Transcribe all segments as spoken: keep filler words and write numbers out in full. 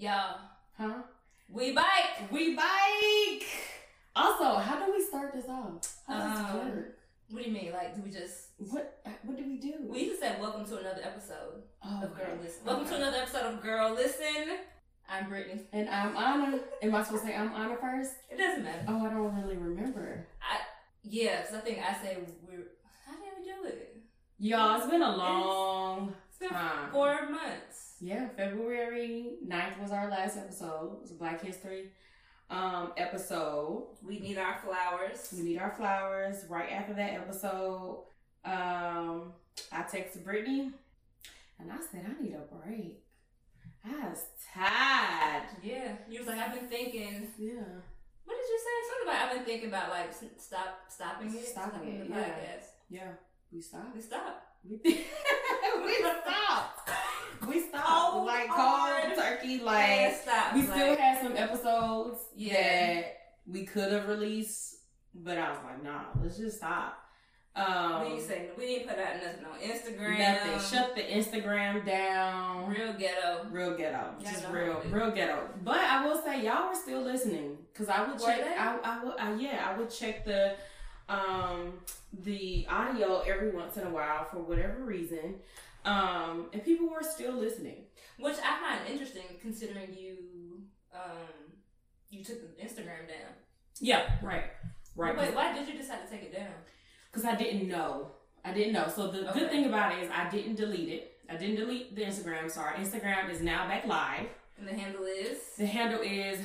Y'all. Huh? We bike. We bike. Also, how do we start this off? How does um, this work? What do you mean? Like, do we just... What What do we do? We just said, welcome to another episode oh, of Girl, Listen. Welcome okay. to another episode of Girl, Listen. I'm Brittany. And I'm Ana. Am I supposed to say I'm Ana first? It doesn't matter. Oh, I don't really remember. I Yeah, because I think I say we're... How did we do it? Y'all, it's been a long it's, it's been time. Four months. Yeah, February ninth was our last episode. It was a Black History um episode. We need our flowers. We need our flowers. Right after that episode, um, I texted Brittany and I said, I need a break. I was tired. Yeah. You was like, I've been thinking. Yeah. What did you say? Something about I've been thinking about like stop stopping it. Stopping, stopping it. The yeah. podcast. Yeah. We stopped. We stopped. We, we stopped. We stopped. Oh, like cold turkey. Like stopped. We still like, had some episodes yeah. that we could have released, but I was like, nah, let's just stop. Um, we didn't say we didn't put out nothing on Instagram. Nothing. Shut the Instagram down. Real ghetto. Real ghetto. Y'all just real, real ghetto. But I will say, y'all were still listening because I would check. I, I would. I, yeah, I would check the. Um, the audio every once in a while for whatever reason, um, and people were still listening, which I find interesting considering you, um, you took the Instagram down. Yeah, right, right. Wait, why did you decide to take it down? Because I didn't know. I didn't know. So the okay. good thing about it is I didn't delete it. I didn't delete the Instagram. So our Instagram is now back live. And the handle is? The handle is.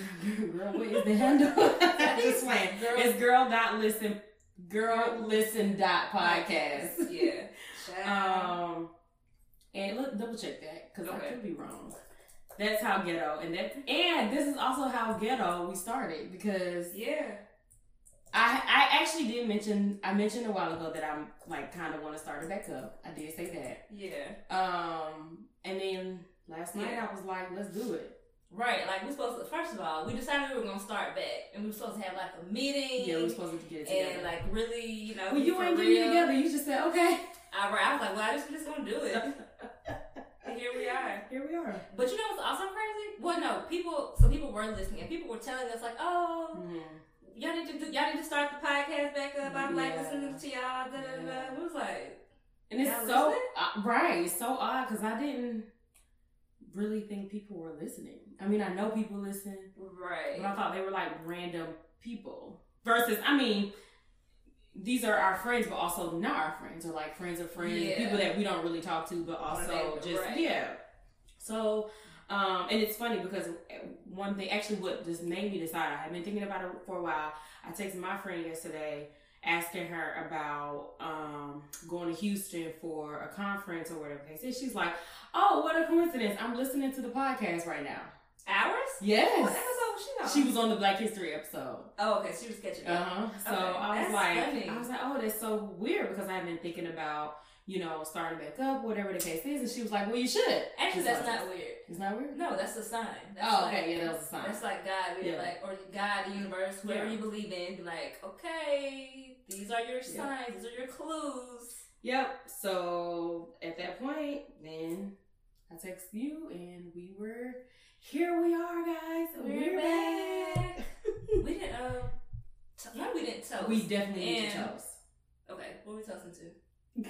Girl, what is the handle? I just went. It's girl dot listen. Girl Listen dot podcast. Yeah. Um and look, double check that because okay. I could be wrong. That's how ghetto and that and this is also how ghetto we started because yeah. I I actually did mention I mentioned a while ago that I'm like kinda wanna start it back up. I did say that. Yeah. Um and then last night yeah. I was like, let's do it. Right, like we're supposed to, first of all, we decided we were going to start back, and we were supposed to have like a meeting. Yeah, we were supposed to get it together. And like really, you know. Well, you weren't getting it together, you just said, okay. I, I was like, well, I just, just going to do it. And here we are. Here we are. But you know what's also crazy? Well, no, people, so people were listening, and people were telling us like, oh, mm-hmm. y'all need to do, y'all need to start the podcast back up. I'm yeah. like listening to y'all, da da da. It was like. And it's so, uh, right, so odd, because I didn't. Really think people were listening. I mean, I know people listen, right? But I thought they were like random people. Versus, I mean, these are our friends, but also not our friends, or like friends of friends, yeah. people that we don't really talk to, but also just right. yeah. So, um, and it's funny because one thing actually what just made me decide. I had been thinking about it for a while. I texted my friend yesterday asking her about um, going to Houston for a conference or whatever. And she's like, oh, what a coincidence. I'm listening to the podcast right now. Ours? Yes. What episode was she on? She was on the Black History episode. Oh, okay. She was catching up. Uh-huh. So okay. I was that's like, funny. I was like, oh, that's so weird because I've been thinking about, you know, starting back up, whatever the case is. And she was like, well, you should. Actually, that's like, not weird. It's not weird? No, that's a sign. That's oh, okay. Like, yeah, that was a sign. That's like God. We're yeah. like, or God, the universe, whatever yeah. you believe in. Be like, okay, these are your signs. Yeah. These are your clues. Yep. So at that point, then I text you and we were, here we are, guys. We're, we're back. back. We didn't, uh, to- yeah, we didn't toast. We definitely didn't and- toast. Okay, what were we toasting to?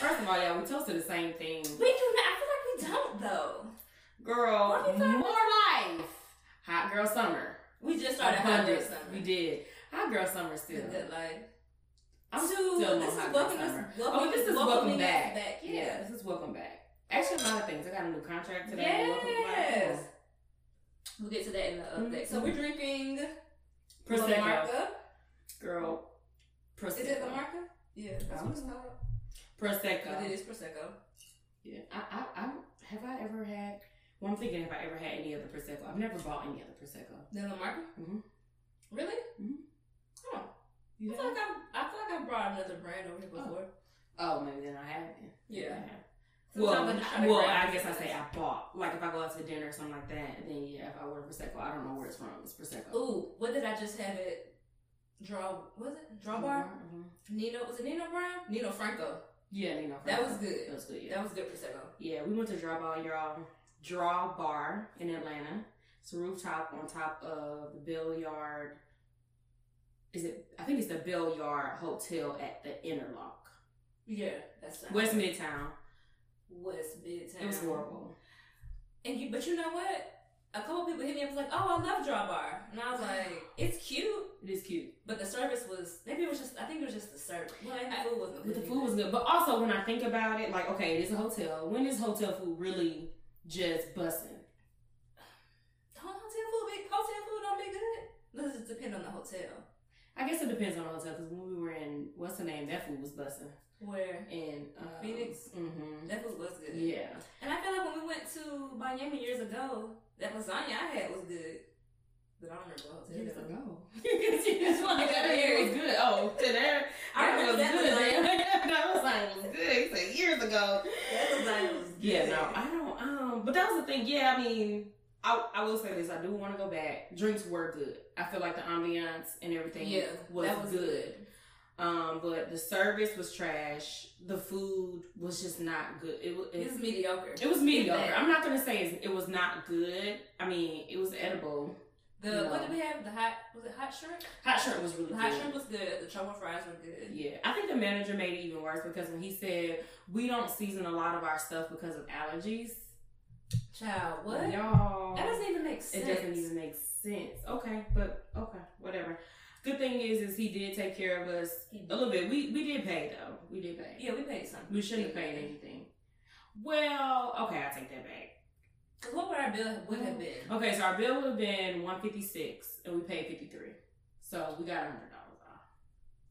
First of all, y'all, we toast to the same thing. We do not. I feel like we don't, though. Girl, more life. Hot girl summer. We just started hot girl summer. We did. Hot girl summer still. Good life. I'm still on hot girl summer. Oh, this is welcome back. Yeah, this is welcome back. Actually, a lot of things. I got a new contract today. Yes. We'll get to that in the update. Mm-hmm. So we're drinking Prosecco. Lamarca. Girl, Prosecco. Is it Lamarca? Yeah. That's what it's called. Prosecco. It is Prosecco. Yeah. I, I, I, have I ever had, well, I'm thinking, have I ever had any other Prosecco? I've never bought any other Prosecco. The Lamarca? Mm-hmm. Really? Mm-hmm. Huh. You I, feel like I, I feel like I brought another brand over here before. Oh, oh maybe then I haven't. Yeah. yeah. Well, I, well, I guess I say I bought. Like if I go out to dinner or something like that, then yeah, if I order Prosecco, I don't know where it's from. It's Prosecco. Ooh, what did I just have at Draw? Was it Draw Bar? Mm-hmm. Nino was it Nino Brown? Nino Franco. Yeah, they know. That was good. That was good. Yeah. That was good for several. Yeah, we went to Draw Bar, y'all. Draw Bar in Atlanta. It's a rooftop on top of the Billyard. Is it? I think it's the Billyard Hotel at the Interlock. Yeah, that's right. West Midtown. West Midtown. It was horrible. And you, but you know what? A couple people hit me up was like, "Oh, I love Draw Bar," and I was like, "It's cute." It is cute, but the service was maybe it was just I think it was just the service. Well, the food wasn't good. The food was good, but also when I think about it, like okay, it is a hotel. When is hotel food really just bussing? Don't hotel food be hotel food don't be good. Does it depend on the hotel? I guess it depends on the hotel because when we were in what's the name, that food was bussing. Where? In um, Phoenix. Mm-hmm. That food was good. Yeah. And I feel like when we went to Miami years ago. That lasagna I had was good, but I don't remember what hotel. Years ago, that's why I got here. It was good. Oh, to there, I remember that lasagna. That lasagna was good. Like years ago, that lasagna was good. Yeah, no, I don't. Um, but that was the thing. Yeah, I mean, I I will say this. I do want to go back. Drinks were good. I feel like the ambiance and everything yeah, was, that was good. good. Um, but the service was trash. The food was just not good. It was, it, it was mediocre. It was mediocre. I'm not gonna say it, it was not good. I mean, it was edible. The you know. What did we have? The hot was it hot shrimp? Hot shrimp was really the good. Hot shrimp was good. The truffle fries were good. Yeah, I think the manager made it even worse because when he said we don't season a lot of our stuff because of allergies. Child, what? Y'all, that doesn't even make sense. It doesn't even make sense. Okay, but okay, whatever. Good thing is, is he did take care of us a little bit. We we did pay though. We did pay. Yeah, we paid something. We shouldn't have paid anything. Well, okay, I take that back. Cause what would our bill would have been? Okay, so our bill would have been one fifty six, and we paid fifty three. So we got a hundred dollars off.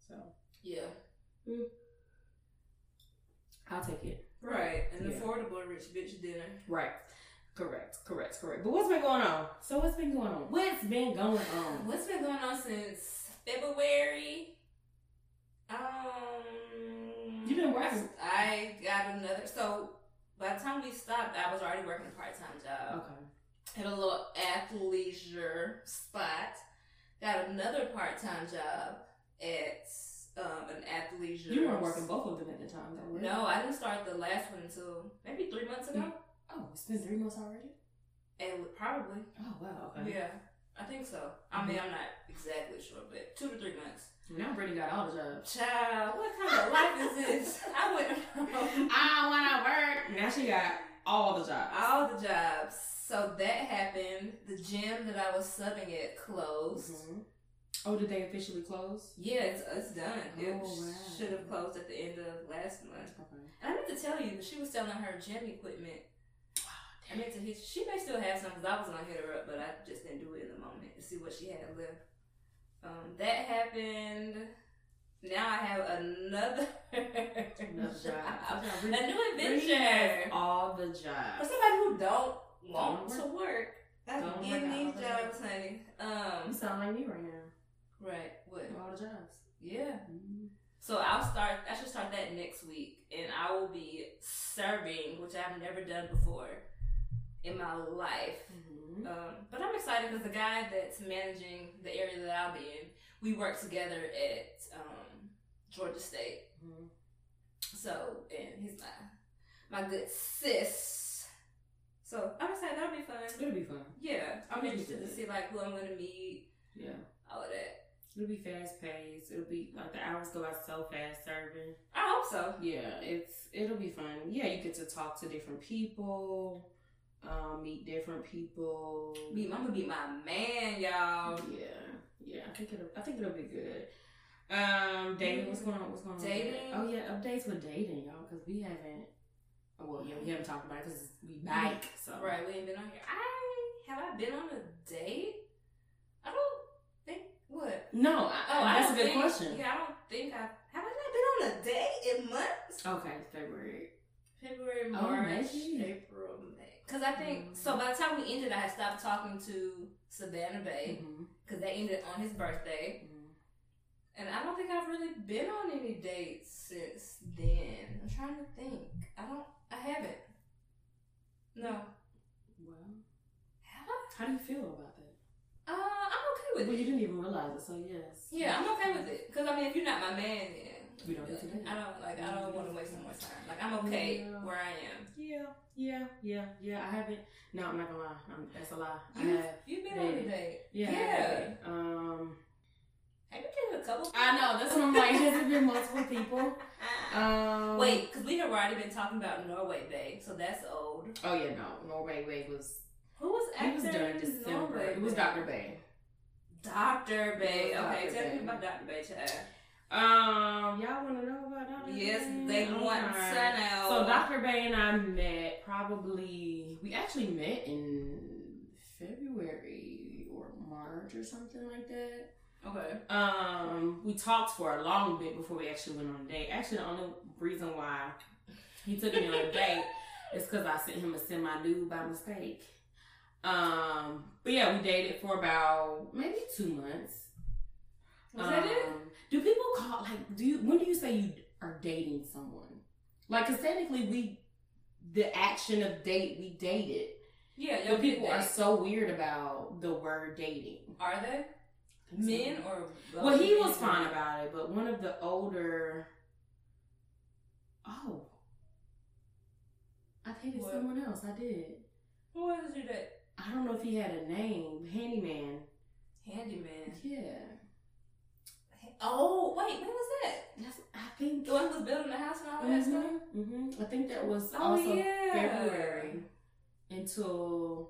So yeah, mm. I'll take it. Right, an yeah. affordable rich bitch dinner. Right. Correct, correct, correct. But what's been going on? So what's been going on? What's been going on? What's been going on since February? Um, You've been working. I got another. So by the time we stopped, I was already working a part-time job. Okay. Had a little athleisure spot. Got another part-time job at um, an athleisure. You weren't working both of them at the time, though, were you? No, I didn't start the last one until maybe three months ago. Mm-hmm. Oh, it's been three months already? And probably. Oh, wow. Okay. Yeah, I think so. I mm-hmm. mean, I'm not exactly sure, but two to three months. Now Brittany got all the jobs. Child, what kind of life is this? I wouldn't know. I don't want to work. Now she got all the jobs. All the jobs. So that happened. The gym that I was subbing at closed. Mm-hmm. Oh, did they officially close? Yeah, it's, it's done. Oh, it wow. should have closed at the end of last month. Okay. And I meant to tell you, she was selling her gym equipment. I meant to hit. She may still have some because I was gonna hit her up, but I just didn't do it in the moment to see what she had left. Um, that happened. Now I have another, another job, a new adventure. All the jobs for somebody who don't want don't work. to work. I'm getting these jobs, the honey. Um, you sound like me right now. Right. What? All the jobs. Yeah. Mm-hmm. So I'll start. I should start that next week, and I will be serving, which I've never done before. In my life, mm-hmm. um, but I'm excited because the guy that's managing the area that I'll be in, we work together at um, Georgia State. Mm-hmm. So, and he's my my good sis. So I'm excited. That'll be fun. It'll be fun. Yeah, I'm interested to see like who I'm gonna meet. Yeah, all of that. It'll be fast paced. It'll be like the hours go by so fast serving. I hope so. Yeah, it's it'll be fun. Yeah, you get to talk to different people. Um, meet different people. Me, I'm gonna be my man, y'all. Yeah, yeah. I think it'll. I think it'll be good. Um, dating. What's going on? What's going on? Dating. Oh yeah, updates with dating, y'all, because we haven't. Oh well, yeah, we haven't talked about it because we bike. So right, we ain't been on here. I have I been on a date? I don't think what. No. I, oh, that's I a good think, question. Yeah, I don't think I have. I not been on a date in months. Okay, February. February, March, oh, April, May. Because I think, mm-hmm. so by the time we ended, I had stopped talking to Savannah Bay. Because mm-hmm. they ended on his birthday. Mm-hmm. And I don't think I've really been on any dates since then. I'm trying to think. I don't, I haven't. No. Well. Have I? How do you feel about that? Uh, I'm okay with well, it. Well, you didn't even realize it, so yes. Yeah, I'm okay with it. Because, I mean, if you're not my man, then. we don't do today. I don't like. I don't want to waste so much time. Like I'm okay yeah. where I am. Yeah, yeah, yeah, yeah. I haven't. No, I'm not gonna lie. I'm, that's a lie. You, I have. You've been dated. On a date. Yeah. yeah. Um. Have you dated a couple? I know. That's what I'm like. Has it been multiple people? Um. Wait, because we have already been talking about Norway Bay, so that's old. Oh yeah, no. Norway Bay was. Who was acting? It was during December. It was Doctor Bay. Doctor Bay. Okay, tell me about Doctor Bay, child. Um, y'all want to know about Doctor Bay? Yes, they want to know. So Doctor Bay and I met probably, we actually met in February or March or something like that. Okay. Um, we talked for a long bit before we actually went on a date. Actually, the only reason why he took me on a date is because I sent him a semi-nude by mistake. Um, but yeah, we dated for about maybe two months. Was um, that it? Do people call, like, do you, when do you say you are dating someone? Like, cause technically we, the action of date, we dated. Yeah. But people are so weird about the word dating. Are they? Men so. Or? Well, he was fine about it, but one of the older, oh, I dated what? Someone else. I did. Who was your date? I don't know if he had a name. Handyman. Handyman. Yeah. Oh wait, when was that? That's, I think the one was building the house and all that mm-hmm, stuff. Mm-hmm. I think that was oh, also yeah. February until.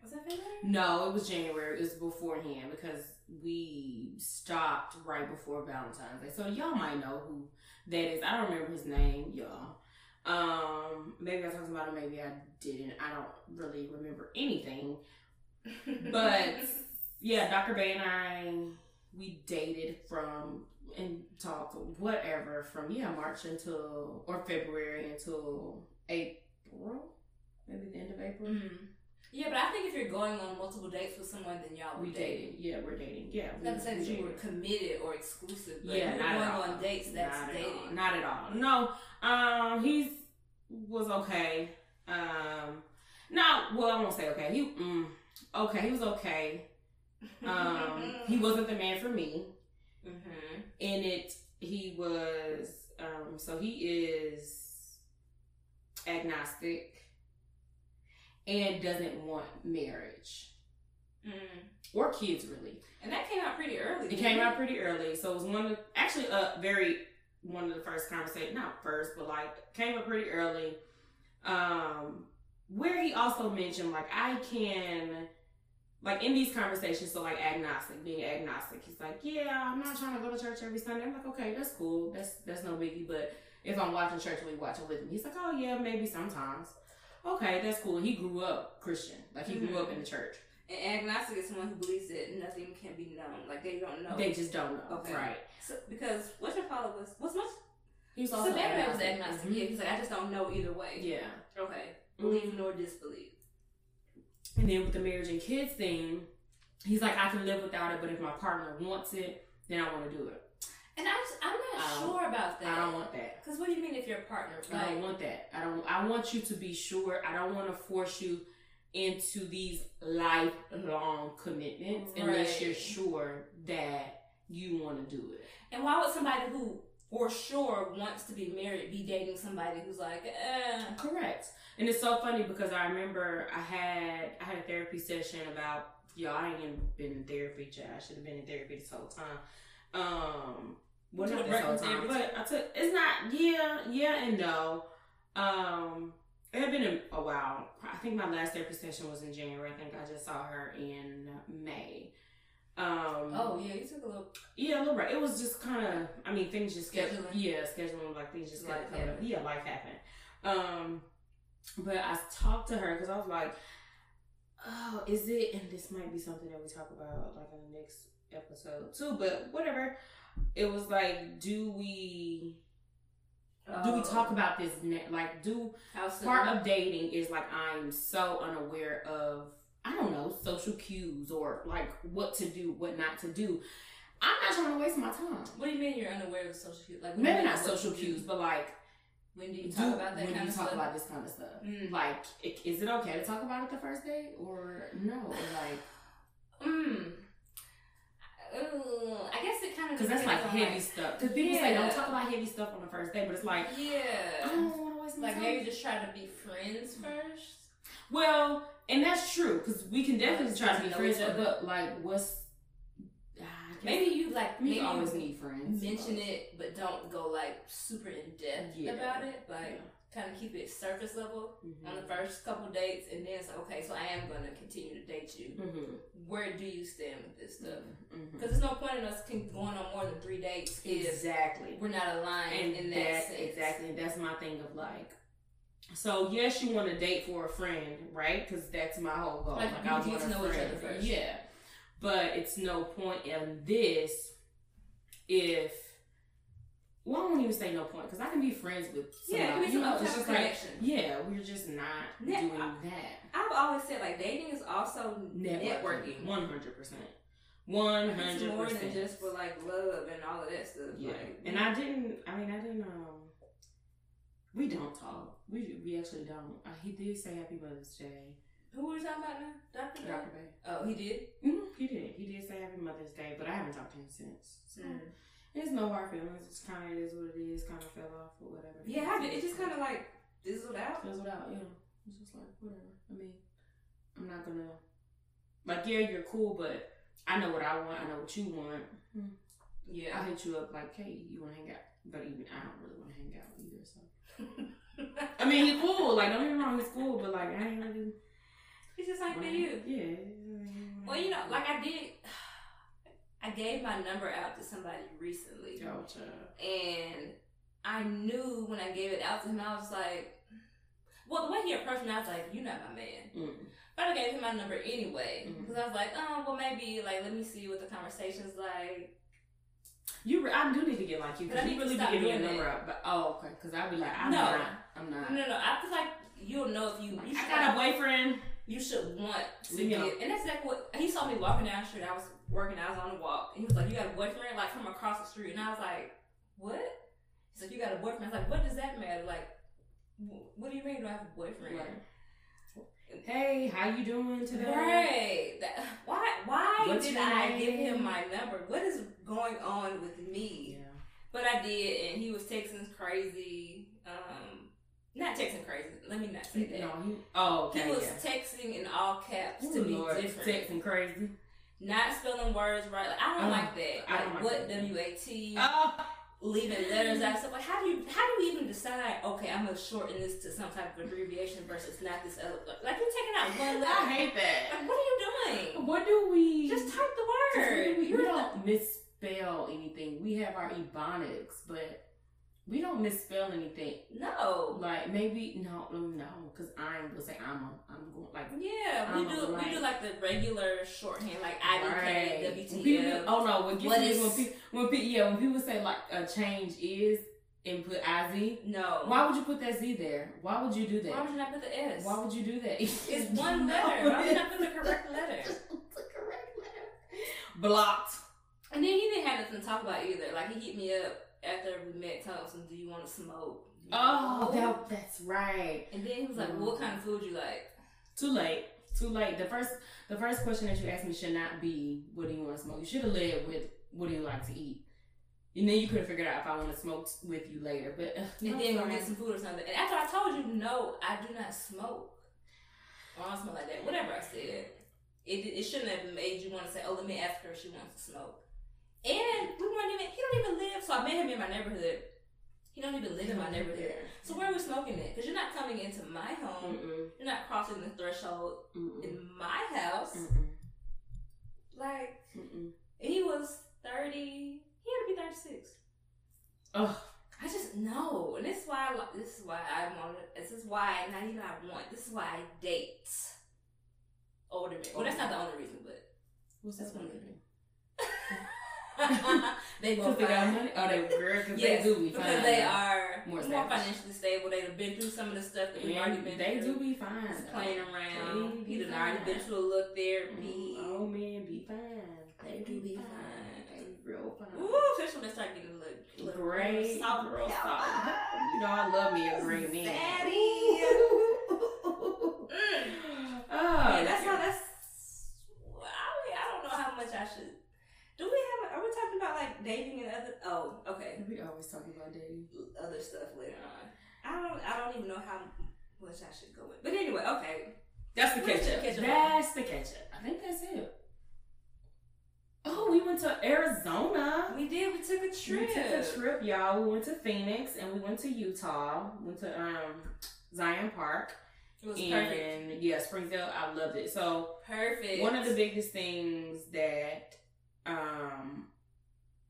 Was that February? No, it was January. It was beforehand because we stopped right before Valentine's Day. So y'all might know who that is. I don't remember his name, y'all. Um, maybe I talked about it, maybe I didn't. I don't really remember anything. But yeah, Doctor Bay and I, we dated from and talked whatever from yeah March until or February until April, maybe the end of April. Mm-hmm. Yeah, but I think if you're going on multiple dates with someone, then y'all we dated. dated. Yeah, we're dating. Yeah, we not to say that you were committed or exclusive. But yeah, if you're not going on dates. That's not dating. All. Not at all. No. Um, he was okay. Um, no, well, I won't say okay. He, mm, okay, he was okay. Um, he wasn't the man for me. Mm-hmm. And it, he was. Um, so he is agnostic. And doesn't want marriage mm. or kids, really. And that came out pretty early. It came it? out pretty early, so it was one of actually a very one of the first conversations. Not first, but like came up pretty early. Um, where he also mentioned like I can, like in these conversations. So like agnostic, being agnostic, he's like, yeah, I'm not trying to go to church every Sunday. I'm like, okay, that's cool. That's that's no biggie. But if I'm watching church, we watch it with him. He's like, oh yeah, maybe sometimes. Okay, that's cool. He grew up Christian. Like, he mm-hmm. grew up in the church. And agnostic is someone who believes that nothing can be known. Like, they don't know. They just don't know. Okay. Right. So, because, what's your follow was? What's my... He was also Savannah agnostic. was agnostic. Mm-hmm. Yeah, he's like, I just don't know either way. Yeah. Okay. Believe mm-hmm. nor disbelieve. And then with the marriage and kids thing, he's like, I can live without it, but if my partner wants it, then I want to do it. And I just, I'm not um, sure about that. I don't want that. Because what do you mean if you're a partner? Like, I don't want that. I don't. I want you to be sure. I don't want to force you into these lifelong commitments right. unless you're sure that you want to do it. And why would somebody who for sure wants to be married be dating somebody who's like, eh. Correct. And it's so funny because I remember I had I had a therapy session about, y'all, I ain't even been in therapy, child. I should have been in therapy this whole time. Um... Well, not this whole time, but I took, it's not, yeah, yeah and no. Um, it had been a, a while. I think my last therapy session was in January. I think I just saw her in May. Um, oh, yeah, you took a little. Yeah, a little break. It was just kind of, I mean, things just kept, scheduling. yeah, scheduling, like things just got kind of, yeah, life happened. Um, but I talked to her because I was like, oh, is it, and this might be something that we talk about like in the next episode too, but whatever. It was like, do we oh. do we talk about this? Net? Like, do part of dating is like I'm so unaware of I don't know social cues or like what to do, what not to do. I'm not trying to waste my time. What do you mean you're unaware of social cues? Like maybe not social cues, but like when do you talk do, about that? When kind do you talk stuff? about this kind of stuff? Mm. Like, it, is it okay to talk about it the first date or no? Or like, mm. ooh, I guess it kind of because that's like heavy like, stuff. Because people yeah. say don't talk about heavy stuff on the first date, but it's like yeah, I don't want to waste my time. Like maybe just try to be friends first. Well, and that's true because we can definitely like, try to be friends, but like what's maybe you like maybe you always need friends. Mention it, but don't go like super in depth yeah. about it. Like. Yeah. Kind of keep it surface level mm-hmm. on the first couple dates, and then it's like, okay, so I am going to continue to date you. Mm-hmm. Where do you stand with this stuff? Because mm-hmm. there's no point in us going on more than three dates. Exactly. We're not aligned and in that sense. Exactly. That's my thing of like, so yes, you want to date for a friend, right? Because that's my whole goal. Like, like I want to know friend. Each other first. Yeah. But it's no point in this if well, I won't even say no point because I can be friends with somebody. Yeah, it can be some other type of connection. Like, yeah, we're just not Net- doing that. I've always said like dating is also networking. One hundred percent. One hundred percent. More than just for like love and all of that stuff. Yeah. Like, and I didn't. I mean, I didn't. Um, we don't talk. We we actually don't. Uh, he did say Happy Mother's Day. Who were we talking about now? Doctor Bay. Doctor Bay. Oh, he did. Mm-hmm. He did. He did say Happy Mother's Day, but I haven't talked to him since. So. Mm. There's no hard feelings. It's kind of is what it is. Kind of fell off or whatever. Yeah, I mean, it just kind of like fizzled out. Fizzled out, yeah. It's just like whatever. I mean, I'm not gonna like yeah, you're cool, but I know what I want. I know what you want. Mm-hmm. Yeah, I hit you up like, hey, you want to hang out? But even I don't really want to hang out either. So I mean, he's cool. Like don't get me wrong, he's cool, but like I ain't really. It's just like for you. Yeah. Well, you know, like I did. I gave my number out to somebody recently. Gotcha. And I knew when I gave it out to him, I was like, well, the way he approached me, I was like, you're not my man. Mm. But I gave him my number anyway. Because mm. I was like, oh, well, maybe, like, let me see what the conversation's like. You, re- I do need to get like you. Because you need really be giving me a number it. Out. But, oh, okay. Because I'd be like, I'm no, not. I'm not. No, no, no. I feel like you'll know if you. Like, you I got a boyfriend. You should want to yeah. get. And that's like what. He saw me walking down the street. I was. Working, I was on the walk, and he was like, "You got a boyfriend?" Like from across the street, and I was like, "What?" He's like, "You got a boyfriend?" I was like, "What does that matter? Like, what do you mean? Do I have a boyfriend?" Right. Hey, how you doing today? Right? That, why? Why What's did I name? Give him my number? What is going on with me? Yeah. But I did, and he was texting crazy. Um, not texting crazy. Let me not say that. No, he, oh, okay, he was yeah. texting in all caps Ooh, to be Lord, different. Texting crazy. Not spelling words right. Like, I don't um, like that. Like, I don't like what that. W A T Oh. Leaving letters out. So, like, how do you how do you even decide? Okay, I'm gonna shorten this to some type of abbreviation versus not this other. Like you're taking out one letter. I hate that. Like, what are you doing? What do we? Just type the word. We, we don't misspell anything. We have our ebonics, but we don't misspell anything. No. Like maybe no, no, because I'm gonna say I'm a, I'm going like yeah. I'm we do like, we do like the regular shorthand like I D K, right. W T F. People, oh no, what gets me when people when people yeah when people say like a change is and put I Z. No. Why would you put that Z there? Why would you do that? Why would you not put the S? Why would you do that? It's one letter. Why would you not put the correct letter? The correct letter. Blocked. And then he didn't have nothing to talk about either. Like he hit me up. After we met, told him, do you want to smoke? Oh, that, that's right. And then he was like, mm-hmm. what kind of food you like? Too late. Too late. The first the first question that you asked me should not be, what do you want to smoke? You should have led with, what do you like to eat? And then you could have figured out if I want to smoke with you later. But uh, And no, then we'll get some food or something. And after I told you, no, I do not smoke. Or I don't smoke like that. Whatever I said. It, it shouldn't have made you want to say, oh, let me ask her if she wants to smoke. And we weren't even, he don't even live, so I met him in my neighborhood. He don't even live in my neighborhood. So where are we smoking at? Because you're not coming into my home. Mm-mm. You're not crossing the threshold Mm-mm. in my house. Mm-mm. Like, Mm-mm. he was thirty, he had to be thirty-six. Ugh. I just, no. And this is why I, this is why I want, this is why, not even I want, this is why I date older men. Well, that's not the only reason, but. What's that's one reason? they both they got money. Oh, they girl, because yes, they do be fine. Because they are more, more financially stable. They've been through some of the stuff that we've already been they through. They do be fine. Just playing around. He done already been through a look therapy. Oh man, be fine. They, they do be fine. fine. They real fine. Ooh, especially when they start getting a look great. Soft girl, soft. You know I love me a great man. Daddy. Oh, yeah, that's how. That's. I, mean, I don't know how much I should. Do we have? always talking about dating. Other stuff later on. I don't I don't even know how much I should go with. But anyway, okay. That's the catch-up. Catch that's on? the catch-up. I think that's it. Oh, we went to Arizona. We did. We took a trip. We took a trip, y'all. We went to Phoenix and we went to Utah. We went to um, Zion Park. It was and, perfect. And, yeah, Springdale, I loved it. So, perfect. One of the biggest things that um,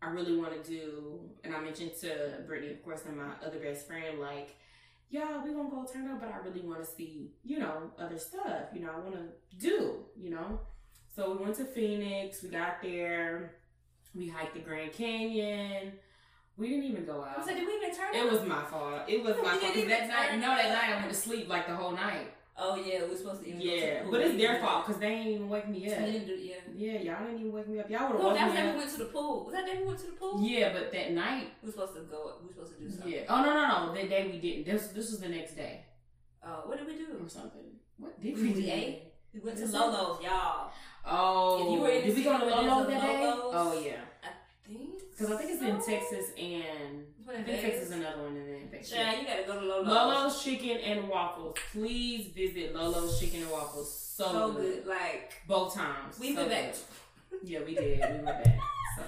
I really want to do, and I mentioned to Brittany, of course, and my other best friend, like, yeah, we're going to go turn up, but I really want to see, you know, other stuff. You know, I want to do, you know. So we went to Phoenix, we got there, we hiked the Grand Canyon. We didn't even go out. I was like, did we even turn up? It was my fault. It was my fault. That night, no, that night I went to sleep like the whole night. Oh, yeah, we were supposed to even go to the pool. Yeah, but it's their fault because they didn't even wake me up. Yeah, yeah, y'all didn't even wake me up. Y'all would have woke me up. That was that we went to the pool. Was that day we went to the pool? Yeah, but that night. We were supposed to go, we were supposed to do something. Yeah. Oh, no, no, no. That day we didn't. This, this was the next day. Uh, what did we do? Or something. What did we do? We ate. We went to Lolo's, y'all. Oh, if you were in did we go to Lolo's that day? Lolo's, oh yeah, I think because I think it's so. in Texas and I think Texas is another one in there. Yeah, you gotta go to Lolo's. Lolo's Chicken and Waffles. Please visit Lolo's Chicken and Waffles. So, so good. good, like both times. We so went back. Yeah, we did. We went back. So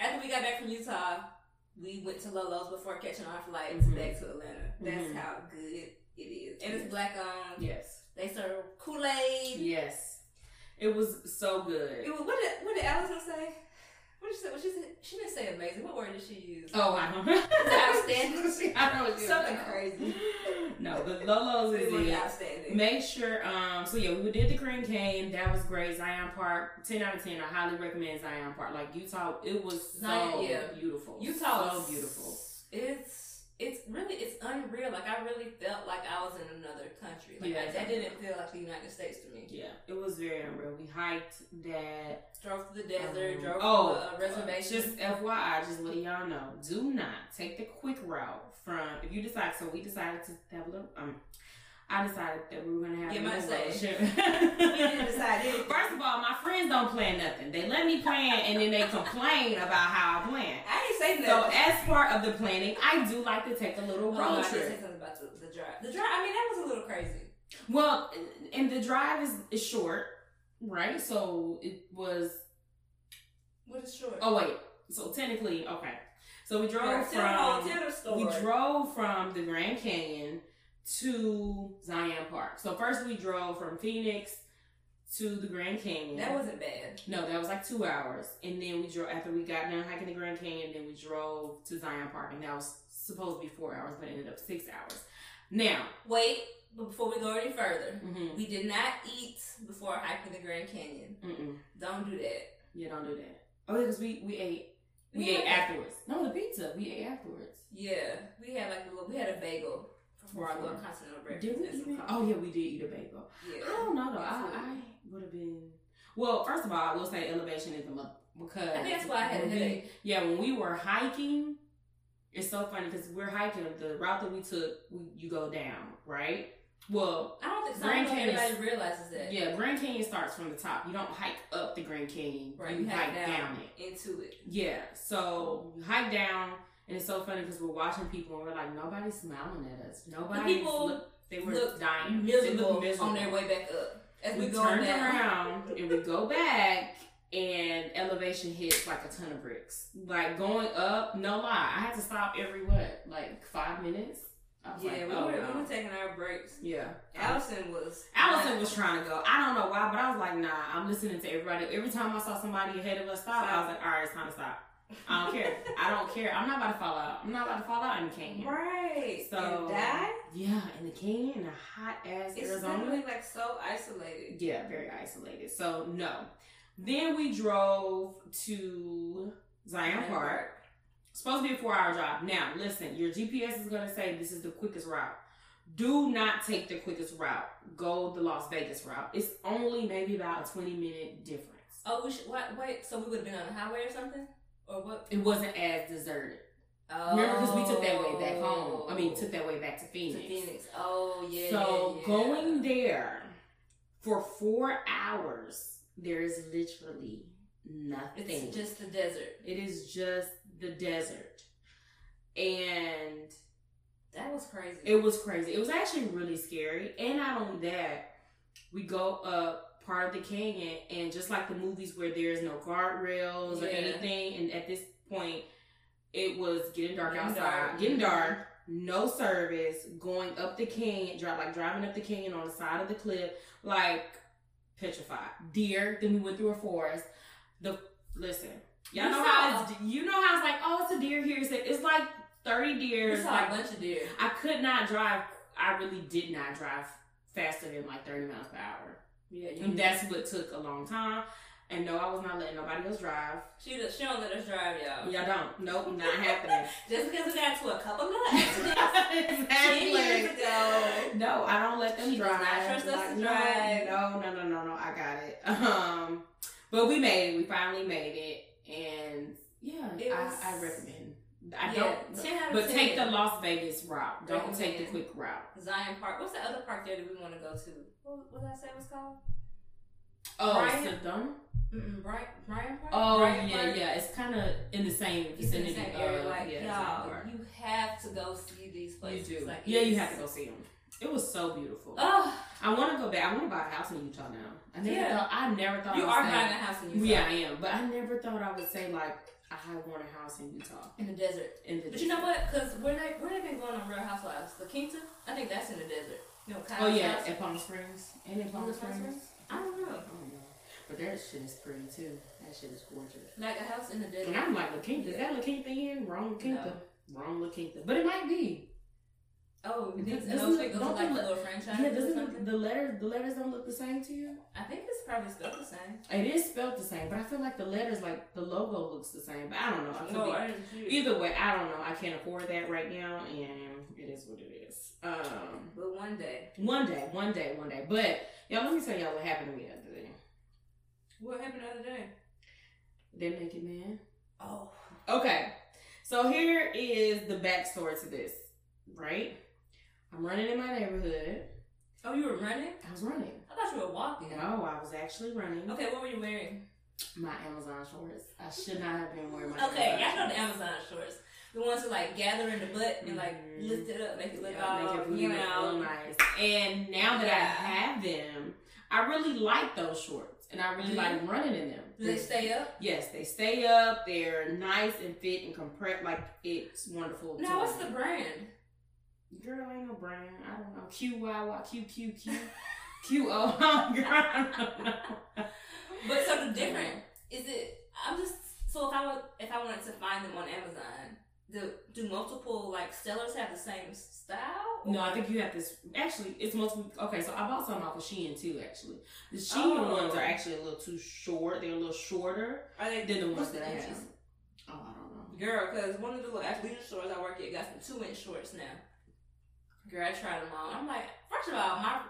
after we got back from Utah, we went to Lolo's before catching our flight mm-hmm. back to Atlanta. That's mm-hmm. how good it is, and it's black owned. Yes. They serve Kool-Aid. Yes. It was so good. It was, what did what did Allison say? What did she say? What she said? She didn't say amazing. What word did she use? Oh, I don't know. Outstanding. I don't know. Something crazy. No, but Lolo's is it. Outstanding. Make sure. Um. So yeah, we did the Grand Canyon. That was great. Zion Park, ten out of ten. I highly recommend Zion Park. Like Utah, it was so Zion, yeah. beautiful. Utah, so was, beautiful. It's. It's really, it's unreal. Like, I really felt like I was in another country. Like, yeah, that didn't feel like the United States to me. Yeah, it was very unreal. We hiked that. Drove to the desert, um, drove oh, to the reservation. Just F Y I, just let y'all know, do not take the quick route from, if you decide, so we decided to have a little, um, I decided that we were going to have yeah, a little relationship. First of all, my friends don't plan nothing. They let me plan and then they complain about how I plan. I didn't say nothing. So as part of the planning, I do like to take a little road oh, no, trip. I didn't say something about the, the drive. The drive, I mean, that was a little crazy. Well, and the drive is, is short, right? So it was... What is short? Oh, wait. So technically, okay. So we drove right, from... The we drove from the Grand Canyon... to Zion Park. So first we drove from Phoenix to the Grand Canyon. That wasn't bad. No, that was like two hours. And then we drove, after we got done hiking the Grand Canyon, then we drove to Zion Park. And that was supposed to be four hours, but it ended up six hours. Now. Wait, but before we go any further, mm-hmm. we did not eat before hiking the Grand Canyon. Mm-mm. Don't do that. Yeah, don't do that. Oh, because we, we ate. We, we ate afterwards. That. No, the pizza. We ate afterwards. Yeah. We had like a little, we had a bagel. For our little continental breakfast. Did we eat a, oh yeah, we did eat a bagel. Yeah. I don't know though. I, I would have been. Well, first of all, I will say elevation is a month because I think that's why I had a headache. Yeah, when we were hiking, it's so funny because we're hiking. The route that we took, we, you go down, right? Well, I don't think so. Grand Canyon, everybody realizes that. Yeah, Grand Canyon starts from the top. You don't hike up the Grand Canyon. Right, you, you hike down, down it into it. Yeah, so you hike down. And it's so funny because we're watching people and we're like, nobody's smiling at us. Nobody. The people look, they were look dying. Miserable, they miserable on their way back up. As we, we go turned back. around and we go back, and elevation hits like a ton of bricks. Like going up, no lie, I had to stop every what, like five minutes. Yeah, like, we, oh, were, no. we were taking our breaks. Yeah, Allison was. Allison like, was trying to go. I don't know why, but I was like, nah. I'm listening to everybody. Every time I saw somebody ahead of us stop, stop. I was like, all right, it's time to stop. I don't care. I don't care. I'm not about to fall out. I'm not about to fall out in the canyon. Right. So and die? Yeah, in the canyon, in a hot ass it's Arizona. It's really like so isolated. Yeah, very isolated. So no. Then we drove to Zion Park. Park. It's supposed to be a four hour drive. Now listen, your G P S is gonna say this is the quickest route. Do not take the quickest route. Go the Las Vegas route. It's only maybe about a twenty minute difference. Oh, we should, wait, wait. So we would have been on the highway or something? Or what? It wasn't as deserted. Oh. Remember, because we took that way back home. I mean, took that way back to Phoenix. To Phoenix. Oh, yeah. So, yeah, yeah. Going there for four hours, there is literally nothing. It's just the desert. It is just the desert. And that was crazy. It was crazy. It was actually really scary. And not only that, we go up part of the canyon, and just like the movies where there's no guardrails yeah. or anything, and at this point, it was getting dark getting outside, dark. getting dark, no service, going up the canyon, drive like driving up the canyon on the side of the cliff, like petrified. Deer. Then we went through a forest. The listen, y'all you know saw, how it's, you know how it's like, oh, it's a deer here. It's like thirty deer. It's like a bunch of deer. I could not drive. I really did not drive faster than like thirty miles per hour. Yeah, you and know. That's what took a long time. And no, I was not letting nobody else drive. She, she don't let us drive, y'all. Y'all don't. Nope, not happening. Just because we got to a couple of accidents exactly. years ago. No, I don't let them she drive. Does not trust us like, to drive. No, no, no, no, no. I got it. Um, but we made it. We finally made it, and yeah, was, I, I recommend. I yeah, don't. ten out of ten. But take the Las Vegas route. Don't recommend. Take the quick route. Zion Park. What's the other park there that we want to go to? What did I say it was called? Oh, Sedona. Mm-mm, Brian, Brian Park? Oh, Brian yeah, Park? Yeah. It's kind of in the same vicinity. It's in the same area. Uh, like, yeah, y'all, you have to go see these places. You do. Like, yeah, you have to go see them. It was so beautiful. Oh. I want to go back. I want to buy a house in Utah now. I never yeah. thought, I never thought you I are buying a house in Utah. Yeah, I am. But I never thought I would say, like, I want a house in Utah. In the desert. In the but desert. You know what? Because where they've been going on Real Housewives, La Quinta, I think that's in the desert. You know, kind oh, of yeah, at Palm Springs. And in Palm, Palm Springs? Springs? I don't know. I don't know. But that shit is pretty too. That shit is gorgeous. Like a house in the desert. And I'm like, La Quinta. Is that La Quinta in? Wrong La Quinta. No. Wrong La Quinta. But it might be. Oh, doesn't it look like a little franchise? Yeah, doesn't the letters the letters don't look the same to you? I think it's probably spelled the same. It is spelled the same, but I feel like the letters, like the logo, looks the same. But I don't know. I no, I didn't either way, I don't know. I can't afford that right now, and it is what it is. Um, but one day, one day, one day, one day. But y'all, let me tell y'all what happened to me the other day. What happened the other day? They're naked man. Oh. Okay. So here is the backstory to this, right? I'm running in my neighborhood. Oh, you were running? I was running. I thought you were walking. No, I was actually running. Okay, what were you wearing? My Amazon shorts. I should not have been wearing my okay, Amazon y'all know the Amazon shorts. The ones that like gather in the butt and like mm-hmm. lift it up, make it look yeah, all, make it you know. nice. And now that yeah. I have them, I really like those shorts. And I really like running in them. Do they stay up? Yes, they stay up. They're nice and fit and compressed. Like, it's wonderful. No, what's the brand? Girl, ain't no brand. I don't know. Q Y Y Q Q Q Q O. Girl, I don't know. But so the different is it, I'm just, so if I would, if I wanted to find them on Amazon, the, do multiple, like, sellers have the same style? Or? No, I think you have this, actually, it's multiple, okay, so I bought some off of Shein, too, actually. The Shein oh. ones are actually a little too short, they're a little shorter are they, than the ones that I have. Oh, I don't know. Girl, because one of the little athletic stores I work at got some two-inch shorts now. Girl, I tried them on. I'm like, first of all, my,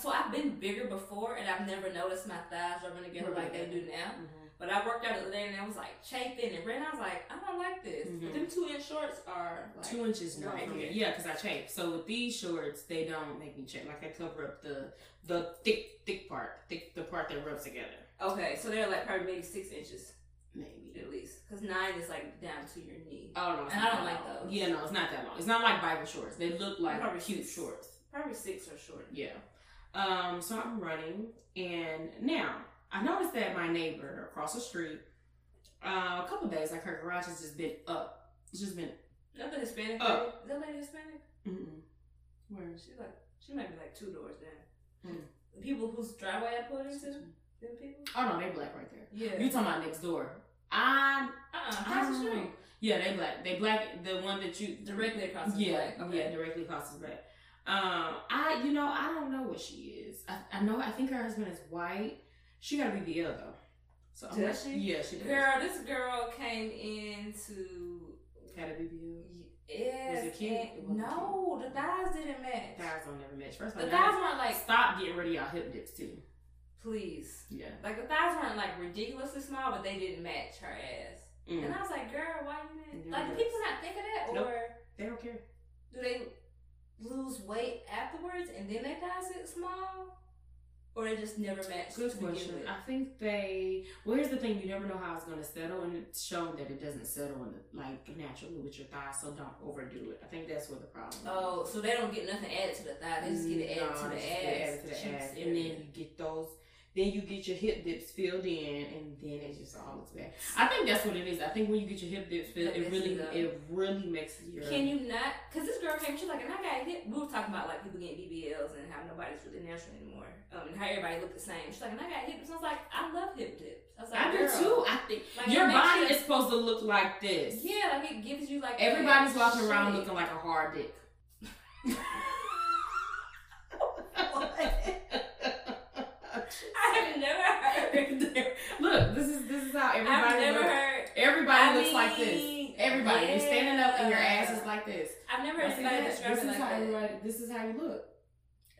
so I've been bigger before, and I've never noticed my thighs rubbing together right. like they do now. Mm-hmm. But I worked out the other day and it was like chafing and red. I was like, I don't like this. Mm-hmm. But them two inch shorts are like two inches now. Right here. Yeah, because I chafe. So with these shorts, they don't make me chafe. Like they cover up the the thick thick part, thick the part that rubs together. Okay, so they're like probably maybe six inches, maybe at least, because nine is like down to your knee. Oh no, it's and not I don't that like long. Those. Yeah, no, it's not that long. It's not like biker shorts. They look like probably cute six. Shorts. Probably six or shorter. Yeah. Um. So I'm running, and now. I noticed that my neighbor across the street, uh, a couple days, like her garage has just been up. It's just been up. Is that lady Hispanic? Mm-mm. Where is she? Like, she might be like two doors down. Mm. The people whose driveway I pulled into? Them people? Oh, no, they black right there. Yeah. You talking about next door. I, uh-uh, across the street. Yeah, they black. They black, the one that you... Directly across the yeah, black. Okay. Yeah, directly across the black. Um, I, you know, I don't know what she is. I, I know, I think her husband is white. She gotta be B L though. So does like, she? Yeah, she does. Girl, this girl came into gotta be B L. Yeah. Was it cute? It no, cute. The thighs didn't match. The thighs don't never match. First of all, the thighs weren't like stop getting rid of y'all hip dips too. Please. Yeah. Like the thighs weren't like ridiculously small, but they didn't match her ass. Mm. And I was like, girl, why you didn't? Like do people not think of that, or nope. They don't care. Do they lose weight afterwards and then their thighs get small? Or they just never matched. Good question. I think they. Well, here's the thing: you never know how it's going to settle, and it's shown that it doesn't settle in the, like naturally with your thigh. So don't overdo it. I think that's where the problem is. Oh, so they don't get nothing added to the thigh; they just get it added, no, to, the just added to the ass, the ass, and then you get those. Then you get your hip dips filled in, and then it just all looks bad. I think that's what it is. I think when you get your hip dips filled, it really, it, it really mixes your. Can you not? Because this girl came, she's like, and I got hip. We were talking about like people getting B B Ls and how nobody's really natural anymore, um, and how everybody looked the same. She's like, and I got hip dips. I was like, I love hip dips. I was like, I do too. I think like, your body is supposed to look like this. Yeah, like it gives you like. Everybody's walking shit. around looking like a hard dick. I've never heard that. Look, this is this is how everybody I've never looks. Heard, everybody I looks mean, like this. Everybody, yeah. You're standing up and your ass is like this. I've never heard somebody describe it like that. This is how you look.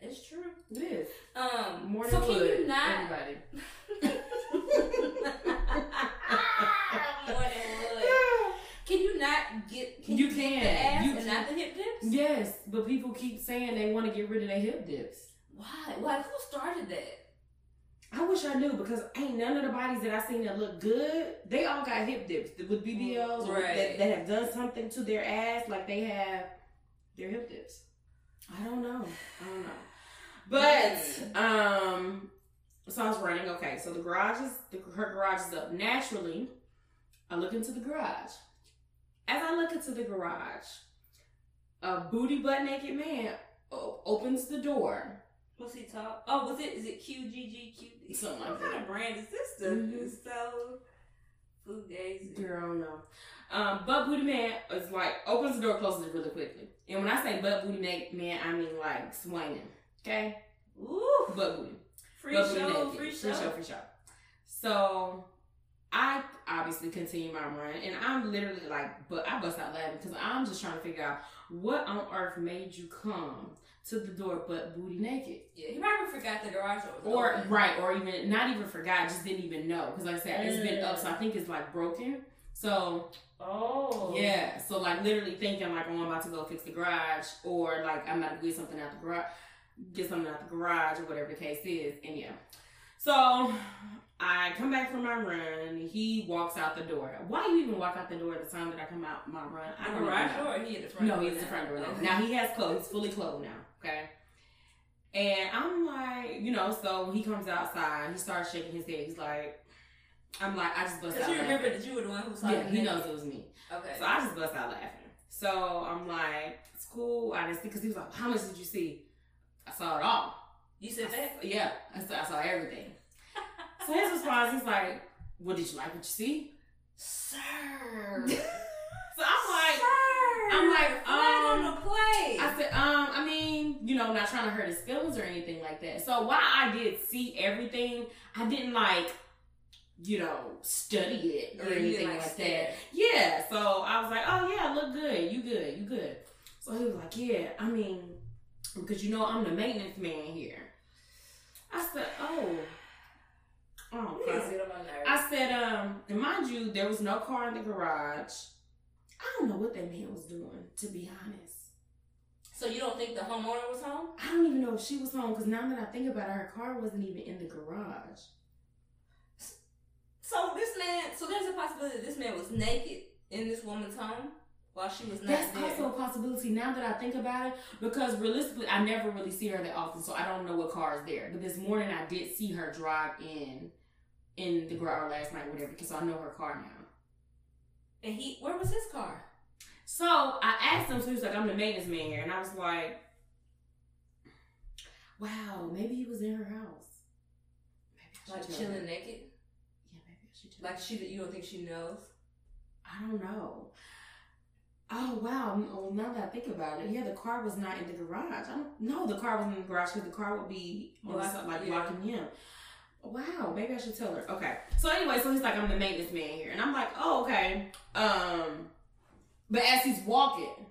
It's true. It is. Um, More than so good, can you not? Everybody. More than good. Can you not get? Can you, you can. Get the ass you and can. Not the hip dips? Yes, but people keep saying they want to get rid of their hip dips. Why? Why? Who started that? I wish I knew, because ain't none of the bodies that I seen that look good, they all got hip dips with B B Ls or right. that, that have done something to their ass, like they have their hip dips. I don't know. I don't know. But um, so I was running. Okay, so the garage is the, her garage is up naturally. I look into the garage. As I look into the garage, a booty butt naked man opens the door. What's he talk? Oh, was it? Is it Q G G Q D? Something like that. What kind of brand is this stuff? Mm-hmm. It's so fugazi. Girl, I don't know. Um, butt booty man is like, opens the door, closes it really quickly. And when I say butt booty man, I mean like swinging. Okay? Ooh. Butt booty. Free butt booty show, naked. free show. Free show, free show. So, I obviously continue my run. And I'm literally like, but I bust out laughing because I'm just trying to figure out what on earth made you come to the door but booty naked. Yeah, he probably forgot the garage door was open. Or, right, or even, not even forgot, just didn't even know. Because like I said, mm. it's been up, so I think it's like broken. So, oh. Yeah, so like literally thinking like, oh, I'm about to go fix the garage, or like I'm about to get something out the garage, get something out the garage, or whatever the case is, and yeah. So, I come back from my run, he walks out the door. Why do you even walk out the door at the time that I come out my run? I don't garage know. Door or he at the front no, door? No, he's at the front door. Now he has clothes, he's fully clothed now. Okay. And I'm like, you know, so he comes outside, he starts shaking his head. He's like, I'm like, I just bust out laughing. Because you remember that you were the one who saw it. Yeah, he knows it was me. Okay. So I just bust out laughing. So I'm like, it's cool. I didn't see, because he was like, how much did you see? I saw it all. You said I, that? Yeah. I saw, I saw everything. So his response is like, well, did you like what you see? Sir. So I'm like, sir, I'm like, um, on the play. I said, um, I mean, you know, not trying to hurt his feelings or anything like that. So while I did see everything, I didn't like, you know, study it or yeah, anything like, like that. Yeah. So I was like, oh yeah, look good. You good. You good. So he was like, yeah, I mean, because you know, I'm the maintenance man here. I said, oh. Oh, I said, um, and mind you, there was no car in the garage. I don't know what that man was doing, to be honest. So you don't think the homeowner was home? I don't even know if she was home, because now that I think about it, her car wasn't even in the garage. So this man, so there's a possibility this man was naked in this woman's home while she was not That's there. That's also a possibility now that I think about it, because realistically, I never really see her that often, so I don't know what car is there. But this morning, I did see her drive in. In the garage last night, whatever, because I know her car now. And he, where was his car? So I asked him, so he was like, I'm the maintenance man here. And I was like, wow, maybe he was in her house. Maybe like chilling naked? Yeah, maybe I should do Like she, you don't think she knows? I don't know. Oh, wow. Well, now that I think about it, yeah, the car was not in the garage. I don't, no, the car wasn't in the garage because the car would be well, on the, like yeah. blocking him. Wow, maybe I should tell her. Okay. So anyway, so he's like, I'm the maintenance man here. And I'm like, oh, okay. Um, but as he's walking,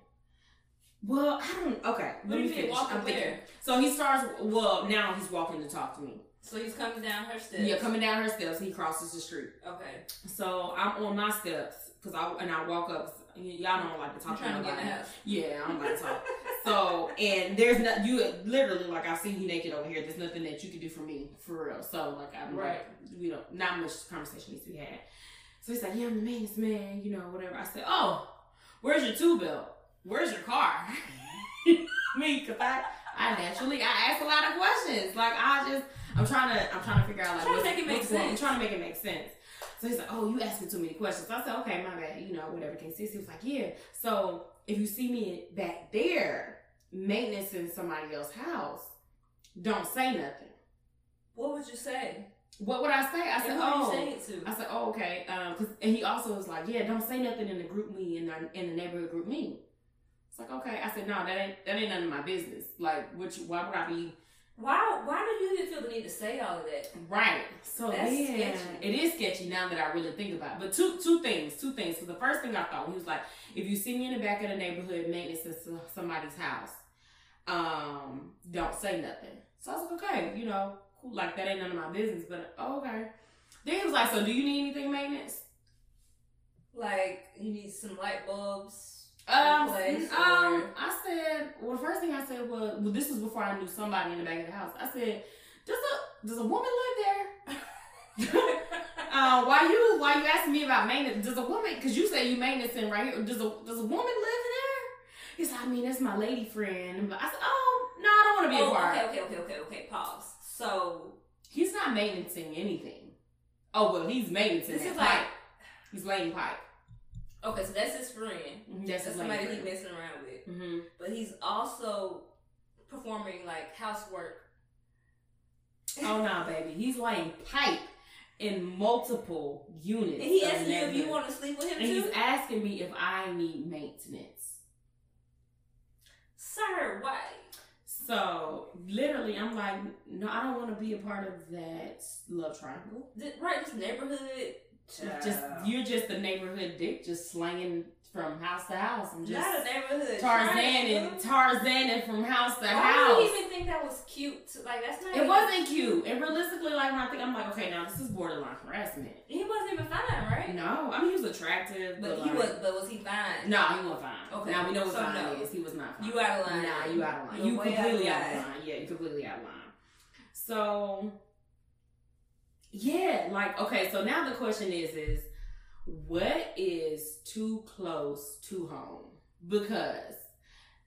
well, I don't, okay. What do you mean walking there? So he starts, well, now he's walking to talk to me. So he's coming down her steps. Yeah, coming down her steps. He crosses the street. Okay. So I'm on my steps because I and I walk up. Y'all know I don't like to talk to nobody. Yeah, I don't like to talk. So, and there's not you literally like I've seen you naked over here. There's nothing that you can do for me for real. So like I'm right. Like, you know, not much conversation needs to be had. So he's like, yeah, I'm the man's man, you know, whatever. I said, oh, where's your two belt? Where's your car? Me, cause I, I naturally I ask a lot of questions. Like I just I'm trying to I'm trying to figure out like what's, to make it make sense. I'm trying to make it make sense. So he's like, oh, you asking too many questions. So I said, okay, my bad, you know, whatever. He was like, yeah. So if you see me back there, maintenance in somebody else's house, don't say nothing. What would you say? What would I say? I said, oh. You say it to? I said, oh, okay. Um, cause, and he also was like, yeah, don't say nothing in the group meeting, in the, in the neighborhood group meeting. It's like, okay. I said, no, that ain't that ain't none of my business. Like, which why would I be? Why why do you even feel the need to say all of that? Right. So that's yeah, sketchy. It is sketchy now that I really think about it. But two two things, two things. So the first thing I thought, he was like, if you see me in the back of the neighborhood maintenance in somebody's house, um, don't say nothing. So I was like, okay, you know, cool, like that ain't none of my business, but oh, okay. Then he was like, so do you need anything maintenance? Like you need some light bulbs? Um, place, um, I said, well, the first thing I said was, well, this was before I knew somebody in the back of the house. I said, does a, does a woman live there? uh, why you, why you asking me about maintenance? Does a woman, cause you say you maintenance in right here. Does a, does a woman live there? He said, I mean, that's my lady friend. I said, oh, no, I don't want to be oh, a part. Okay, okay, okay, okay, okay, pause. So. He's not maintenancing anything. Oh, well, he's maintenancing this that is pipe. Like, he's laying pipe. Okay, so that's his friend. Mm-hmm. That's, that's his somebody friend. He's messing around with. Mm-hmm. But he's also performing like housework. Oh no, baby, he's laying pipe in multiple units. And he asked me if you want to sleep with him and too. And he's asking me if I need maintenance, sir. Why? So literally, I'm like, no, I don't want to be a part of that love triangle. Right, this neighborhood. Child. Just you're just a neighborhood dick, just slinging from house to house. I'm just not a neighborhood Tarzan and Tarzan from house to Why house. I didn't even think that was cute. Like that's not. It wasn't cute. cute. And realistically, like when I think I'm like, okay, now this is borderline harassment. He wasn't even fine, right? No, I mean he was attractive, but, but he like, was. But was he fine? No, he wasn't fine. Okay, now we know what so fine no. is. He was not fine. You out of line. Nah, you out of line. The you completely out of line. Yeah, you completely out of line. So. Yeah, like, okay, so now the question is, is what is too close to home? Because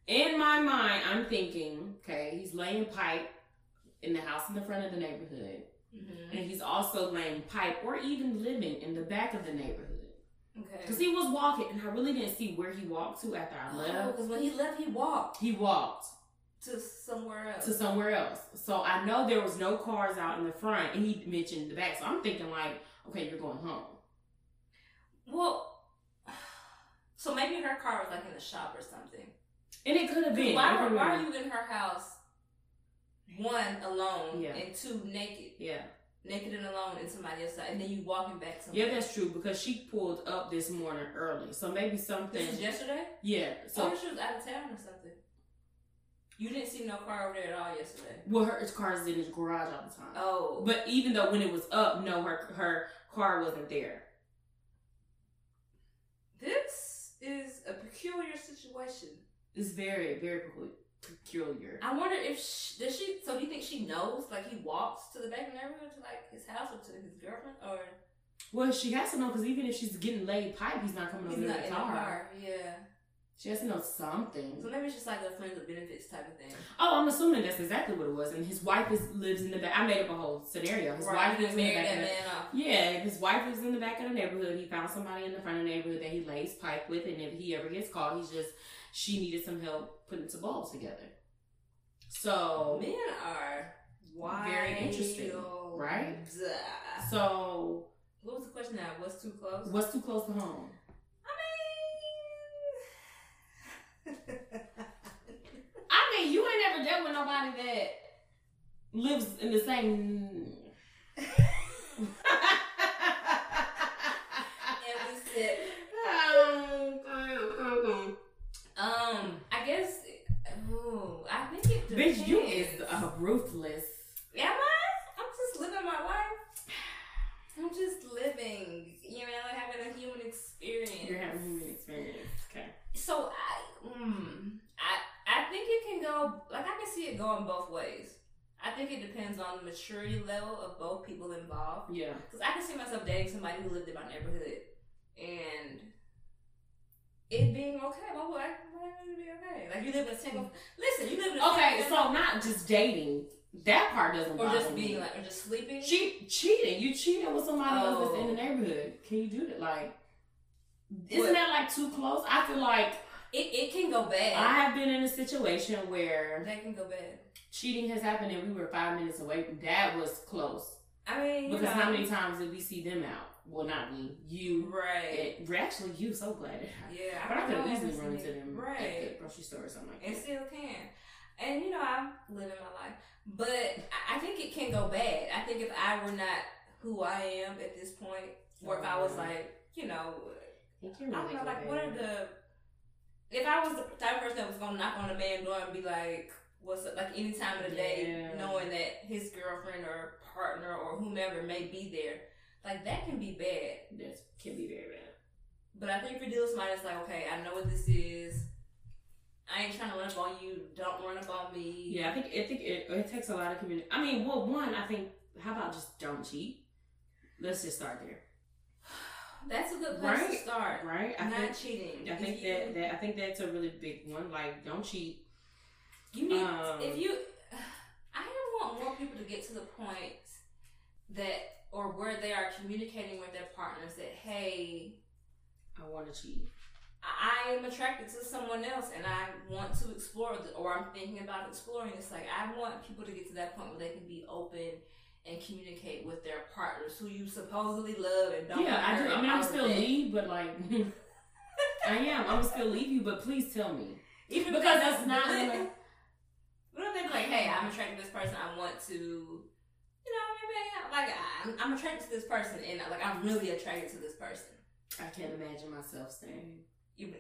in my mind, I'm thinking, okay, he's laying pipe in the house in the front of the neighborhood. Mm-hmm. And he's also laying pipe or even living in the back of the neighborhood. Okay. Because he was walking, and I really didn't see where he walked to after I left. Oh, because when he left, he walked. He walked. To somewhere else. To somewhere else. So I know there was no cars out in the front, and he mentioned the back. So I'm thinking like, okay, you're going home. Well, so maybe her car was like in the shop or something. And it could have been. Why, why are you in her house, one, alone, yeah. and two, naked? Yeah. Naked and alone in somebody else's house, and then you walking back somewhere. Yeah, that's true, because she pulled up this morning early. So maybe something. This is yesterday? Yeah. So oh, she was out of town or something. You didn't see no car over there at all yesterday. Well, her car is in his garage all the time. Oh. But even though when it was up, no, her her car wasn't there. This is a peculiar situation. It's very, very peculiar. I wonder if she, does she, so do you think she knows, like he walks to the back of the neighborhood to like his house or to his girlfriend or? Well, she has to know because even if she's getting laid pipe, he's not coming he's over not there in the car. car. Yeah. She has to know something. So maybe it's just like a friends with benefits type of thing. Oh, I'm assuming that's exactly what it was. And his wife is, lives in the back. I made up a whole scenario. His right. wife lives in the back. Of the, yeah, his wife lives in the back of the neighborhood. He found somebody in the front of the neighborhood that he lays pipe with. And if he ever gets called, he's just, she needed some help putting some balls together. So. Men are wild. Very interesting. Right? Duh. So. What was the question now? What's too close? What's too close to home? I mean, you ain't never dealt with nobody that lives in the same. And we said, um, um, um, I guess. Ooh, I think it depends. Bitch, you is uh, ruthless. Am I? I'm just living my life. I'm just living. You know, having a human experience. maturity level of both people involved. Yeah. Because I could see myself dating somebody who lived in my neighborhood and it being okay. Why would I, why would it be okay? Like, you live in a single... Listen, you live in a okay, single... Okay, so not just dating. That part doesn't bother me. Or just being, me. like, or just sleeping. She cheated. You cheated with somebody oh. else that's in the neighborhood. Can you do that? Like, isn't what? that, like, too close? I feel like... It it can go bad. I have been in a situation where... That can go bad. Cheating has happened and we were five minutes away. That was close. I mean... Because how many times did we see them out? Well, not me. You. Right. It, actually, you. So glad it happened. Yeah. But I, I could have easily run into them right. at the grocery store or something like that. And still can. And, you know, I'm living my life. But I think it can go bad. I think if I were not who I am at this point, or if I was like, you know... It can really I don't know, like, bad. What are the... If I was the type of person that was going to knock on a man's door and be like, what's up, like any time of the day, yeah. knowing that his girlfriend or partner or whomever may be there, like that can be bad. That can be very bad. But I think if you deal with somebody that's like, okay, I know what this is. I ain't trying to run up on you. Don't run up on me. Yeah, I think, I think it, it takes a lot of community. I mean, well, one, I think, how about just don't cheat? Let's just start there. That's a good place right? to start, right? I Not think, cheating. I think you, that, that I think that's a really big one. Like, don't cheat. You need um, if you. I want more people to get to the point that, or where they are communicating with their partners that, hey, I want to cheat. I am attracted to someone else, and I want to explore, the, or I'm thinking about exploring. It's like I want people to get to that point where they can be open and communicate with their partners who you supposedly love and don't. Yeah, I do. I mean, I'm still leave, but like, I am. I'm still leave you, but please tell me. Even because that's not. Like, what if they be like, hey, I'm attracted to this person. I want to, you know, maybe I, like I'm, I'm attracted to this person, and like I'm really attracted to this person. I can't imagine myself saying you.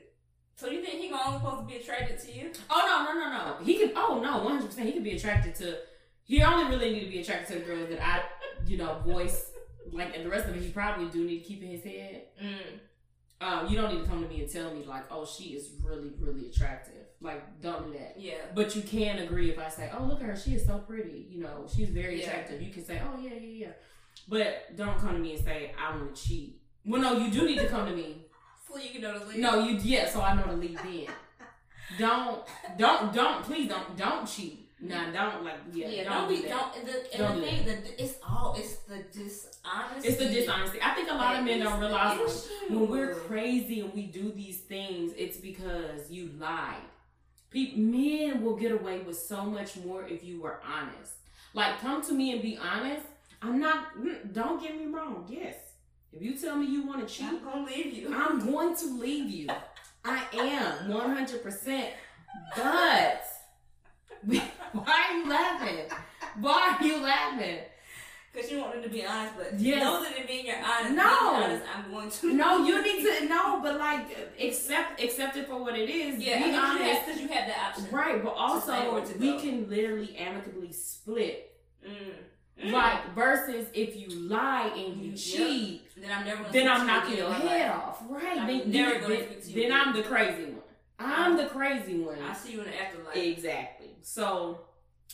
So you think he only supposed to be attracted to you? Oh no, no, no, no. He could. Oh no, one hundred percent. He could be attracted to. He only really need to be attracted to the girls that I, you know, voice, like, and the rest of it, you probably do need to keep in his head. Mm. Um, you don't need to come to me and tell me, like, oh, she is really, really attractive. Like, don't do that. Yeah. But you can agree if I say, oh, look at her, she is so pretty. You know, she's very yeah. attractive. You can say, oh, yeah, yeah, yeah. But don't come to me and say, I want to cheat. Well, no, you do need to come to me. So you can know to leave. No, you, yeah, so I know to leave then. Don't, don't, don't, please don't, don't cheat. Nah, don't like yeah. yeah don't, don't be do that. don't. The, and don't the thing, the, it's all it's the dishonesty. It's the dishonesty. I think a lot that of men don't realize when, when we're crazy and we do these things, it's because you lied. People, men will get away with so much more if you were honest. Like, come to me and be honest. I'm not. Don't get me wrong. Yes, if you tell me you want to cheat, I'm gonna leave you. I'm going to leave you. I am one hundred percent. But. Why are you laughing? Why are you laughing? Because you want them to be honest, but yes. Those are the being your honest. No, being honest, I'm going to. No, you need to no, but like accept, accept it for what it is. Yeah, be honest because you have the option, right? But also, we can literally amicably split. Mm. Mm. Like versus if you lie and you yep. cheat, then I'm never. Gonna then I'm knocking your head life. off, right? I'm then never then, gonna then, then I'm the crazy one. I'm the crazy one. I see you in the afterlife. Exactly. So,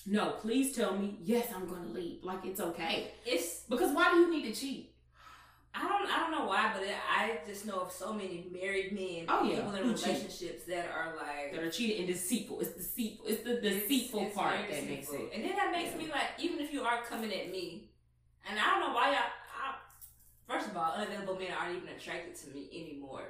no, please tell me, yes, I'm going to leave. Like, it's okay. It's because why do you need to cheat? I don't I don't know why, but it, I just know of so many married men, oh, yeah. people in Who relationships cheat. that are like... That are cheating and deceitful. It's deceitful. It's the deceitful it's, it's part that deceitful. makes it. And then that makes yeah. me like, even if you are coming at me, and I don't know why y'all... I, first of all, unavailable men aren't even attracted to me anymore.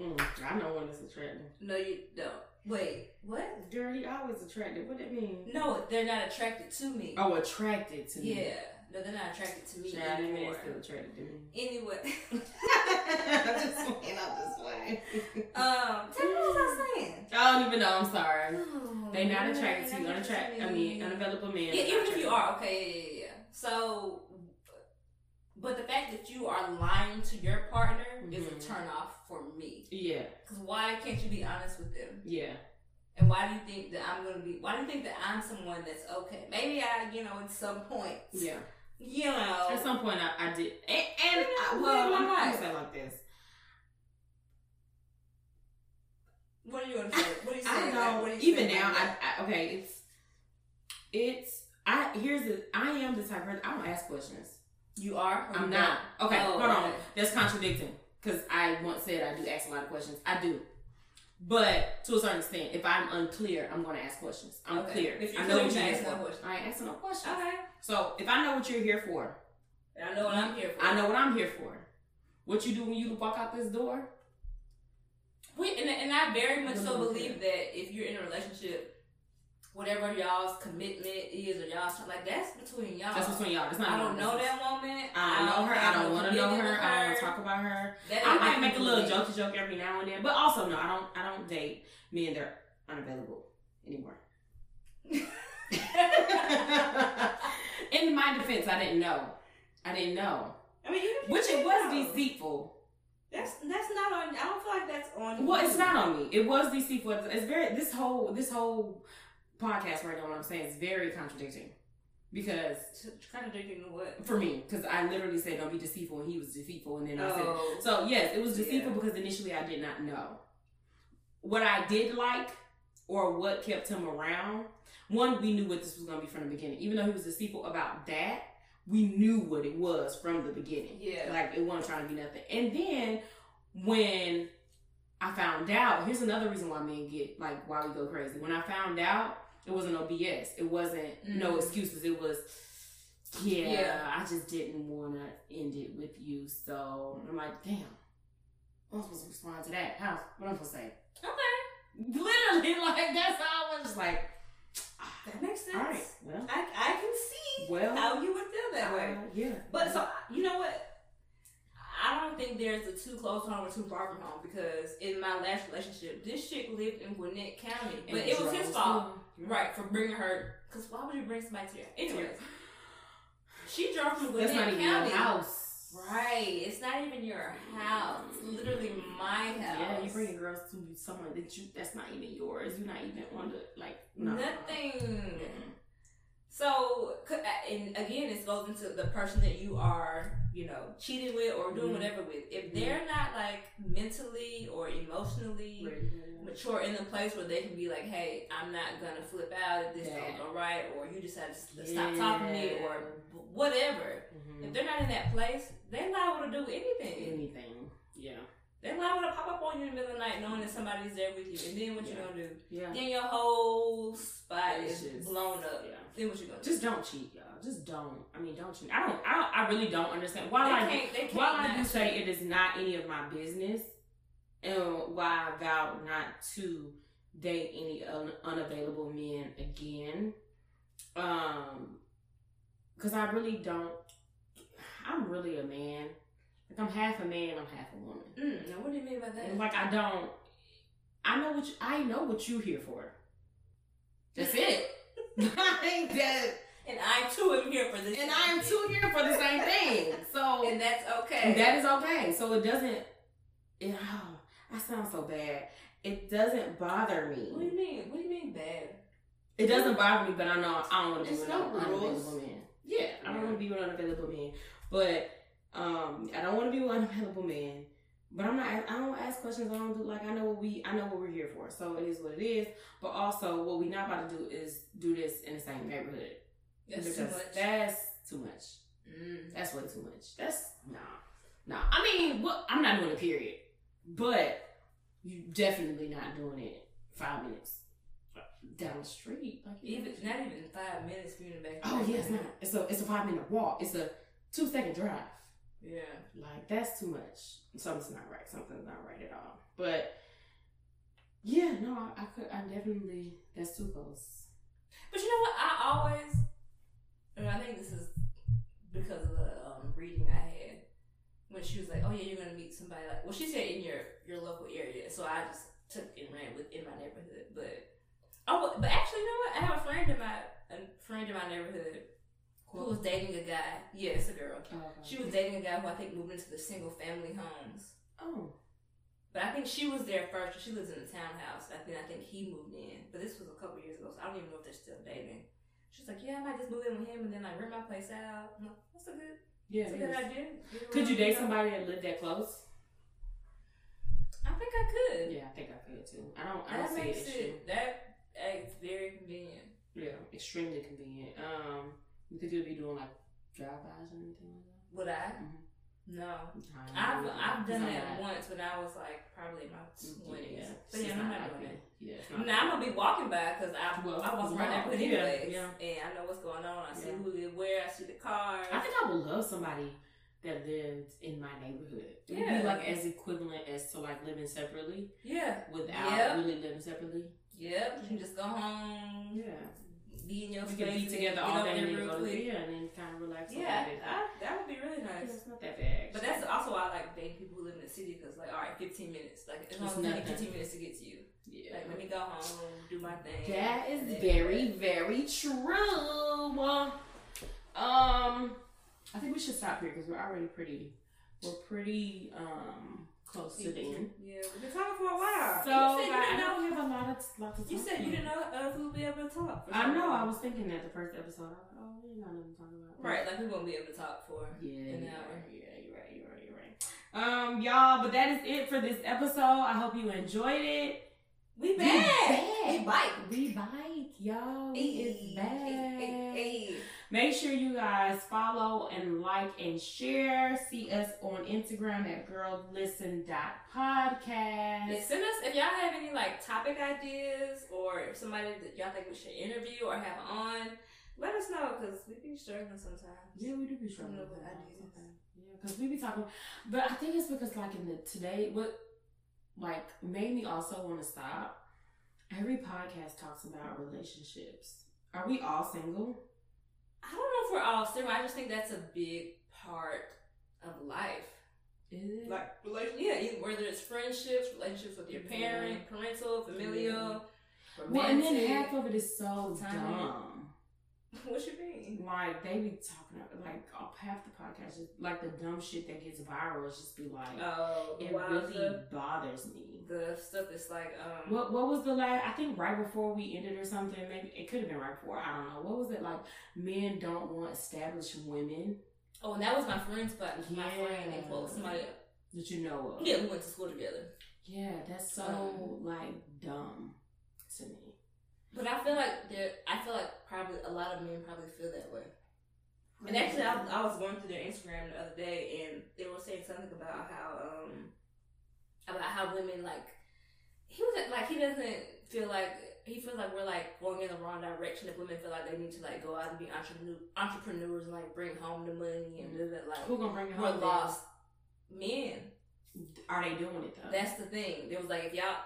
Mm, I know one that's attractive. No, you don't. Wait, what? Girl, he always attractive. What do that mean? No, they're not attracted to me. Oh, attracted to me. Yeah. No, they're not attracted to me Child anymore. They're still attracted to me. Anyway. I'm just playing. I'm just playing. Um, tell me what I was saying. I don't even know. I'm sorry. Oh, they're not attracted to you. Unattract- I mean, unavailable men. Yeah, even if you are. Okay, yeah, yeah, yeah. So, but the fact that you are lying to your partner mm-hmm. is a turnoff for me. Yeah. Because why can't you be honest with them? Yeah. And why do you think that I'm going to be, why do you think that I'm someone that's okay? Maybe I, you know, at some point. Yeah. You know. At some point I, I did. And, and I, well, I'm going to say like this. What are you going to say? What are you saying? I know. Like, what are you even saying now, like I, I, okay, it's, it's, I here's the I am the type of person, I don't ask questions. You are? I'm you not. Don't? Okay, oh, hold right. on. That's contradicting because I once said I do ask a lot of questions. I do. But to a certain extent, if I'm unclear, I'm going to ask questions. I'm okay. clear. If I know what you're here for. I ain't asking no questions. Okay. So if I know what you're here for. And I know what I'm here for. I know what I'm here for. What you do when you walk out this door. Wait, and, and I very much so believe that if you're in a relationship, whatever y'all's commitment is or y'all's, like, that's between y'all. That's between y'all. That's not I don't know business. That woman. I don't know her. I don't want to know her. her. I don't want to talk about her. That I might make a little jokey joke every now and then. But also, no, I don't I don't date men that are unavailable anymore. In my defense, I didn't know. I didn't know. I mean, even if Which it was know. deceitful. That's that's not on, I don't feel like that's on you. Well, it's not on me. It was deceitful. It's very, this whole, this whole... podcast right now, what I'm saying is very contradicting because contradicting what for me because I literally said don't be deceitful and he was deceitful and then I oh. said so yes it was deceitful yeah. because initially I did not know what I did like or what kept him around. One, we knew what this was going to be from the beginning, even though he was deceitful about that. We knew what it was from the beginning. Yeah, like it wasn't trying to be nothing. And then when I found out, here's another reason why men get like why we go crazy. When I found out, it wasn't no B S. It wasn't mm. no excuses. It was, yeah, yeah, I just didn't want to end it with you. So I'm like, damn, I'm supposed to respond to that. How? What am I supposed to say? Okay. Literally, like, that's how I was just like, ah, that makes sense. All right. Well, I, I can see well, how you would feel that uh, way. Yeah. But yeah. so, you know what? I don't think there's a too close home or too far from home because in my last relationship, this chick lived in Gwinnett County, but and it was his fault, right, for bringing her. Because why would you bring somebody to your anyways? She drove from Gwinnett County. That's not even your house, right? It's not even your house. It's literally my house. Yeah, you bring girls to someone that you that's not even yours. You're not even on the like no. nothing. So, and again, this goes into the person that you are, you know, cheating with or doing mm-hmm. whatever with. If they're not, like, mentally or emotionally mm-hmm. mature in the place where they can be like, hey, I'm not going to flip out if this yeah. don't go right, or you decide to stop yeah. talking to me, or whatever. Mm-hmm. If they're not in that place, they're liable to do anything. Anything, yeah. They're liable to pop up on you in the middle of the night knowing that somebody's there with you. And then what yeah. you gonna do? Yeah. Then your whole spot is just blown up. Yeah. Then what you gonna do? Just don't cheat, y'all. Just don't. I mean, don't cheat. I don't, I, don't, I really don't understand. While they I, can't, they can't while I do say cheat. It is not any of my business, and why I vowed not to date any un- unavailable men again, um, because I really don't, I'm really a man. Like, I'm half a man, I'm half a woman. Mm, now, what do you mean by that? Like, I don't... I know what you... I know what you're here for. That's it. I think that... And I, too, am here for this. And I am, thing. too, here for the same thing. So... And that's okay. That is okay. So, it doesn't... It, oh, I sound so bad. It doesn't bother me. What do you mean? What do you mean bad? It doesn't bother me, but I know I don't want to be with no an unavailable man. Yeah, yeah. I don't want to be with an unavailable man. But... Um, I don't want to be one unavailable man, but I'm not, I don't ask questions. I don't do, like, I know what we, I know what we're here for. So it is what it is. But also what we not about to do is do this in the same neighborhood. That's too much. That's too much. Mm. That's way too much. That's nah, nah. I mean, well, I'm not doing it, period, but you definitely not doing it five minutes down the street. Like, even not even five minutes. Being back. Oh yeah, it's not. It's a, it's a five minute walk. It's a two second drive. Yeah, like that's too much. Something's not right. Something's not right at all. But yeah, no, I, I could. I definitely. That's too close. But you know what? I always, and I think this is because of the um, reading I had when she was like, "Oh yeah, you're gonna meet somebody." Like, well, she said in your your local area, so I just took and ran within my neighborhood. But oh, but actually, you know what? I have a friend in my a friend in my neighborhood. Who was dating a guy? Yeah, it's a girl. Oh, okay. She was dating a guy who I think moved into the single family homes. Oh, but I think she was there first. She lives in a townhouse. I think I think he moved in, but this was a couple years ago, so I don't even know if they're still dating. She's like, yeah, I might just move in with him and then like rent my place out. I'm like, that's a good, yeah, that's a good idea. Could you date somebody that lived that close? I think I could. Yeah, I think I could too. I don't. I don't see an issue. That is very convenient. Yeah, extremely convenient. Um, you think you'll be doing like drive-bys or anything like that? Would I? Mm-hmm. No, I've I've done that once when I was like probably in my twenties. Yeah. But yeah, I'm not doing it. Yeah. Now I'm gonna be walking by because I well, I was right after anyways, yeah. and I know what's going on. I yeah. see who is where. I see the cars. I think I would love somebody that lived in my neighborhood. It yeah. would be like as equivalent as to like living separately. Yeah. Without yep. really living separately. Yep. You can just go home. Yeah. Be in your we space. Be together all day and real quick. Yeah, and then kind of relax. Yeah, I, that would be really nice. Yeah, it's not that bad. But that's also why I like dating people who live in the city because, like, all right, fifteen minutes. Like, it's only fifteen minutes to get to you. Yeah. Like, let me go home, do my thing. That is very, very true. Um, I think we should stop here because we're already pretty. We're pretty. Um. Close to the end. Yeah, we've been talking for a while. So you said you didn't know we have a lot of lots of. You said you didn't know if we'll be able to talk. I know. I was thinking that the first episode. I was like, oh, we're not even talking about. Right, like we won't be able to talk for yeah, an hour. Yeah, you're right. You're right. You're right. Um, y'all, but that is it for this episode. I hope you enjoyed it. We back. We bike. We bike, y'all. We is back. Make sure you guys follow and like and share. See us on Instagram at girl listen dot podcast. Yeah, send us if y'all have any like topic ideas or if somebody that y'all think we should interview or have on. Let us know because we be struggling sometimes. Yeah, we do be struggling with ideas. Okay. Yeah, because we be talking, but I think it's because like in the today what like made me also want to stop. Every podcast talks about relationships. Are we all single? I don't know if we're all single. I just think that's a big part of life. Is it? Like, yeah, either, whether it's friendships, relationships with your parent, yeah. parental, familial, yeah. romantic. Well, and then half of it is so Time. dumb. What you mean? Like, they be talking about, like, half the podcast, is, like, the dumb shit that gets viral is just be like, oh, it wow, really the, bothers me. The stuff that's like, um... What What was the last, I think right before we ended or something, maybe, it could have been right before, I don't know. What was it, like, men don't want established women? Oh, and that was my friend's but yeah. my friend, and well, somebody that you know of. Yeah, we went to school together. Yeah, that's so, um, like, dumb to me. But I feel like there. I feel like probably a lot of men probably feel that way. And actually, I, I was going through their Instagram the other day, and they were saying something about how um about how women like he was like he doesn't feel like he feels like we're like going in the wrong direction. If women feel like they need to like go out and be entrepreneur, entrepreneurs and like bring home the money and do that, like who gonna bring it home? We're lost men. Are they doing it though? That's the thing. They was like if y'all.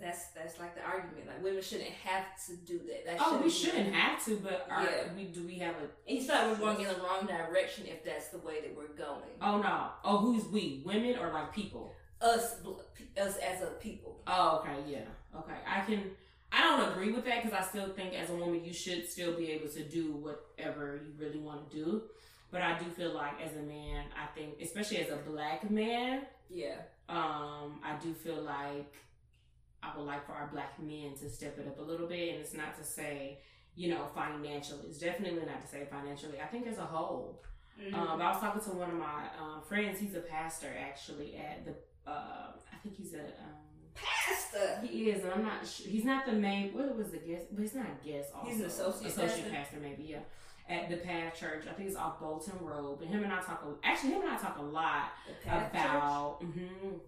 That's that's like the argument. Like women shouldn't have to do that. that oh, we shouldn't be. have to, but are, yeah. we do we have a? It's like we're going in the wrong direction if that's the way that we're going. Oh no! Oh, who's we? Women or like people? Us, us as a people. Oh, okay, yeah, okay. I can. I don't agree with that because I still think as a woman you should still be able to do whatever you really want to do. But I do feel like as a man, I think especially as a black man, yeah, um, I do feel like. I would like for our black men to step it up a little bit, and it's not to say, you know, financially. It's definitely not to say financially. I think as a whole. Mm-hmm. Um, I was talking to one of my um, friends. He's a pastor, actually, at the. Uh, I think he's a um, pastor. He is, and I'm not. Sure. He's not the main. What was the guest? But he's not a guest. Also, he's an associate, associate pastor. pastor, maybe. Yeah. At The Path Church, I think it's off Bolton Road. But him and I talk. A, actually, him and I talk a lot about. Mm-hmm,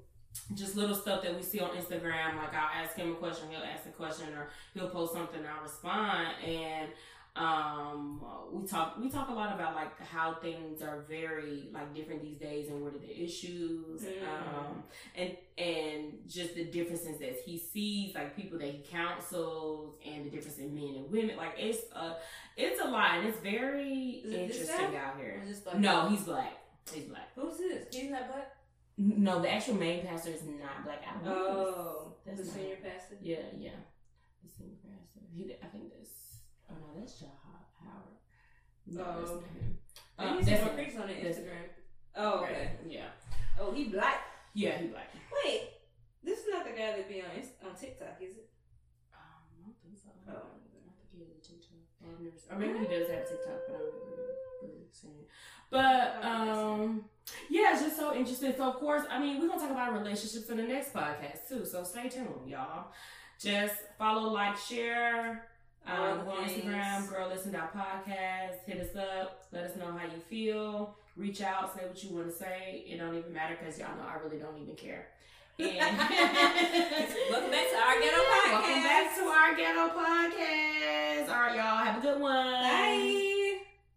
just little stuff that we see on Instagram, like I'll ask him a question, he'll ask a question, or he'll post something, I'll respond, and um, we talk we talk a lot about like how things are very like different these days, and what are the issues, mm. um, and and just the differences that he sees, like people that he counsels, and the difference in men and women. Like it's a it's a lot, and it's very Is interesting it out here. No, he's black. He's black. Who's this? He's not black. No, the actual main pastor is not black. I oh, that's the senior pastor. Yeah, yeah, the senior pastor. He, I think that's. Oh no, that's John Howard. No, oh, that's not him. Um, that's Silver Creek's on the Instagram. Oh, okay. Yeah. Oh, he black. Yeah, he black. Wait, this is not the guy that be on on TikTok, is it? Um, I don't think so. Oh, I don't think he has a TikTok. I've never seen. Or maybe he does have TikTok, but I don't really seen it. But um. Yeah, it's just so interesting. So, of course, I mean, we're going to talk about relationships in the next podcast, too. So, stay tuned, y'all. Just follow, like, share. Um, go on Instagram, girl listen podcast. Hit us up. Let us know how you feel. Reach out. Say what you want to say. It don't even matter because y'all know I really don't even care. And welcome back to our ghetto podcast. Welcome back to our ghetto podcast. All right, y'all. Have a good one. Bye.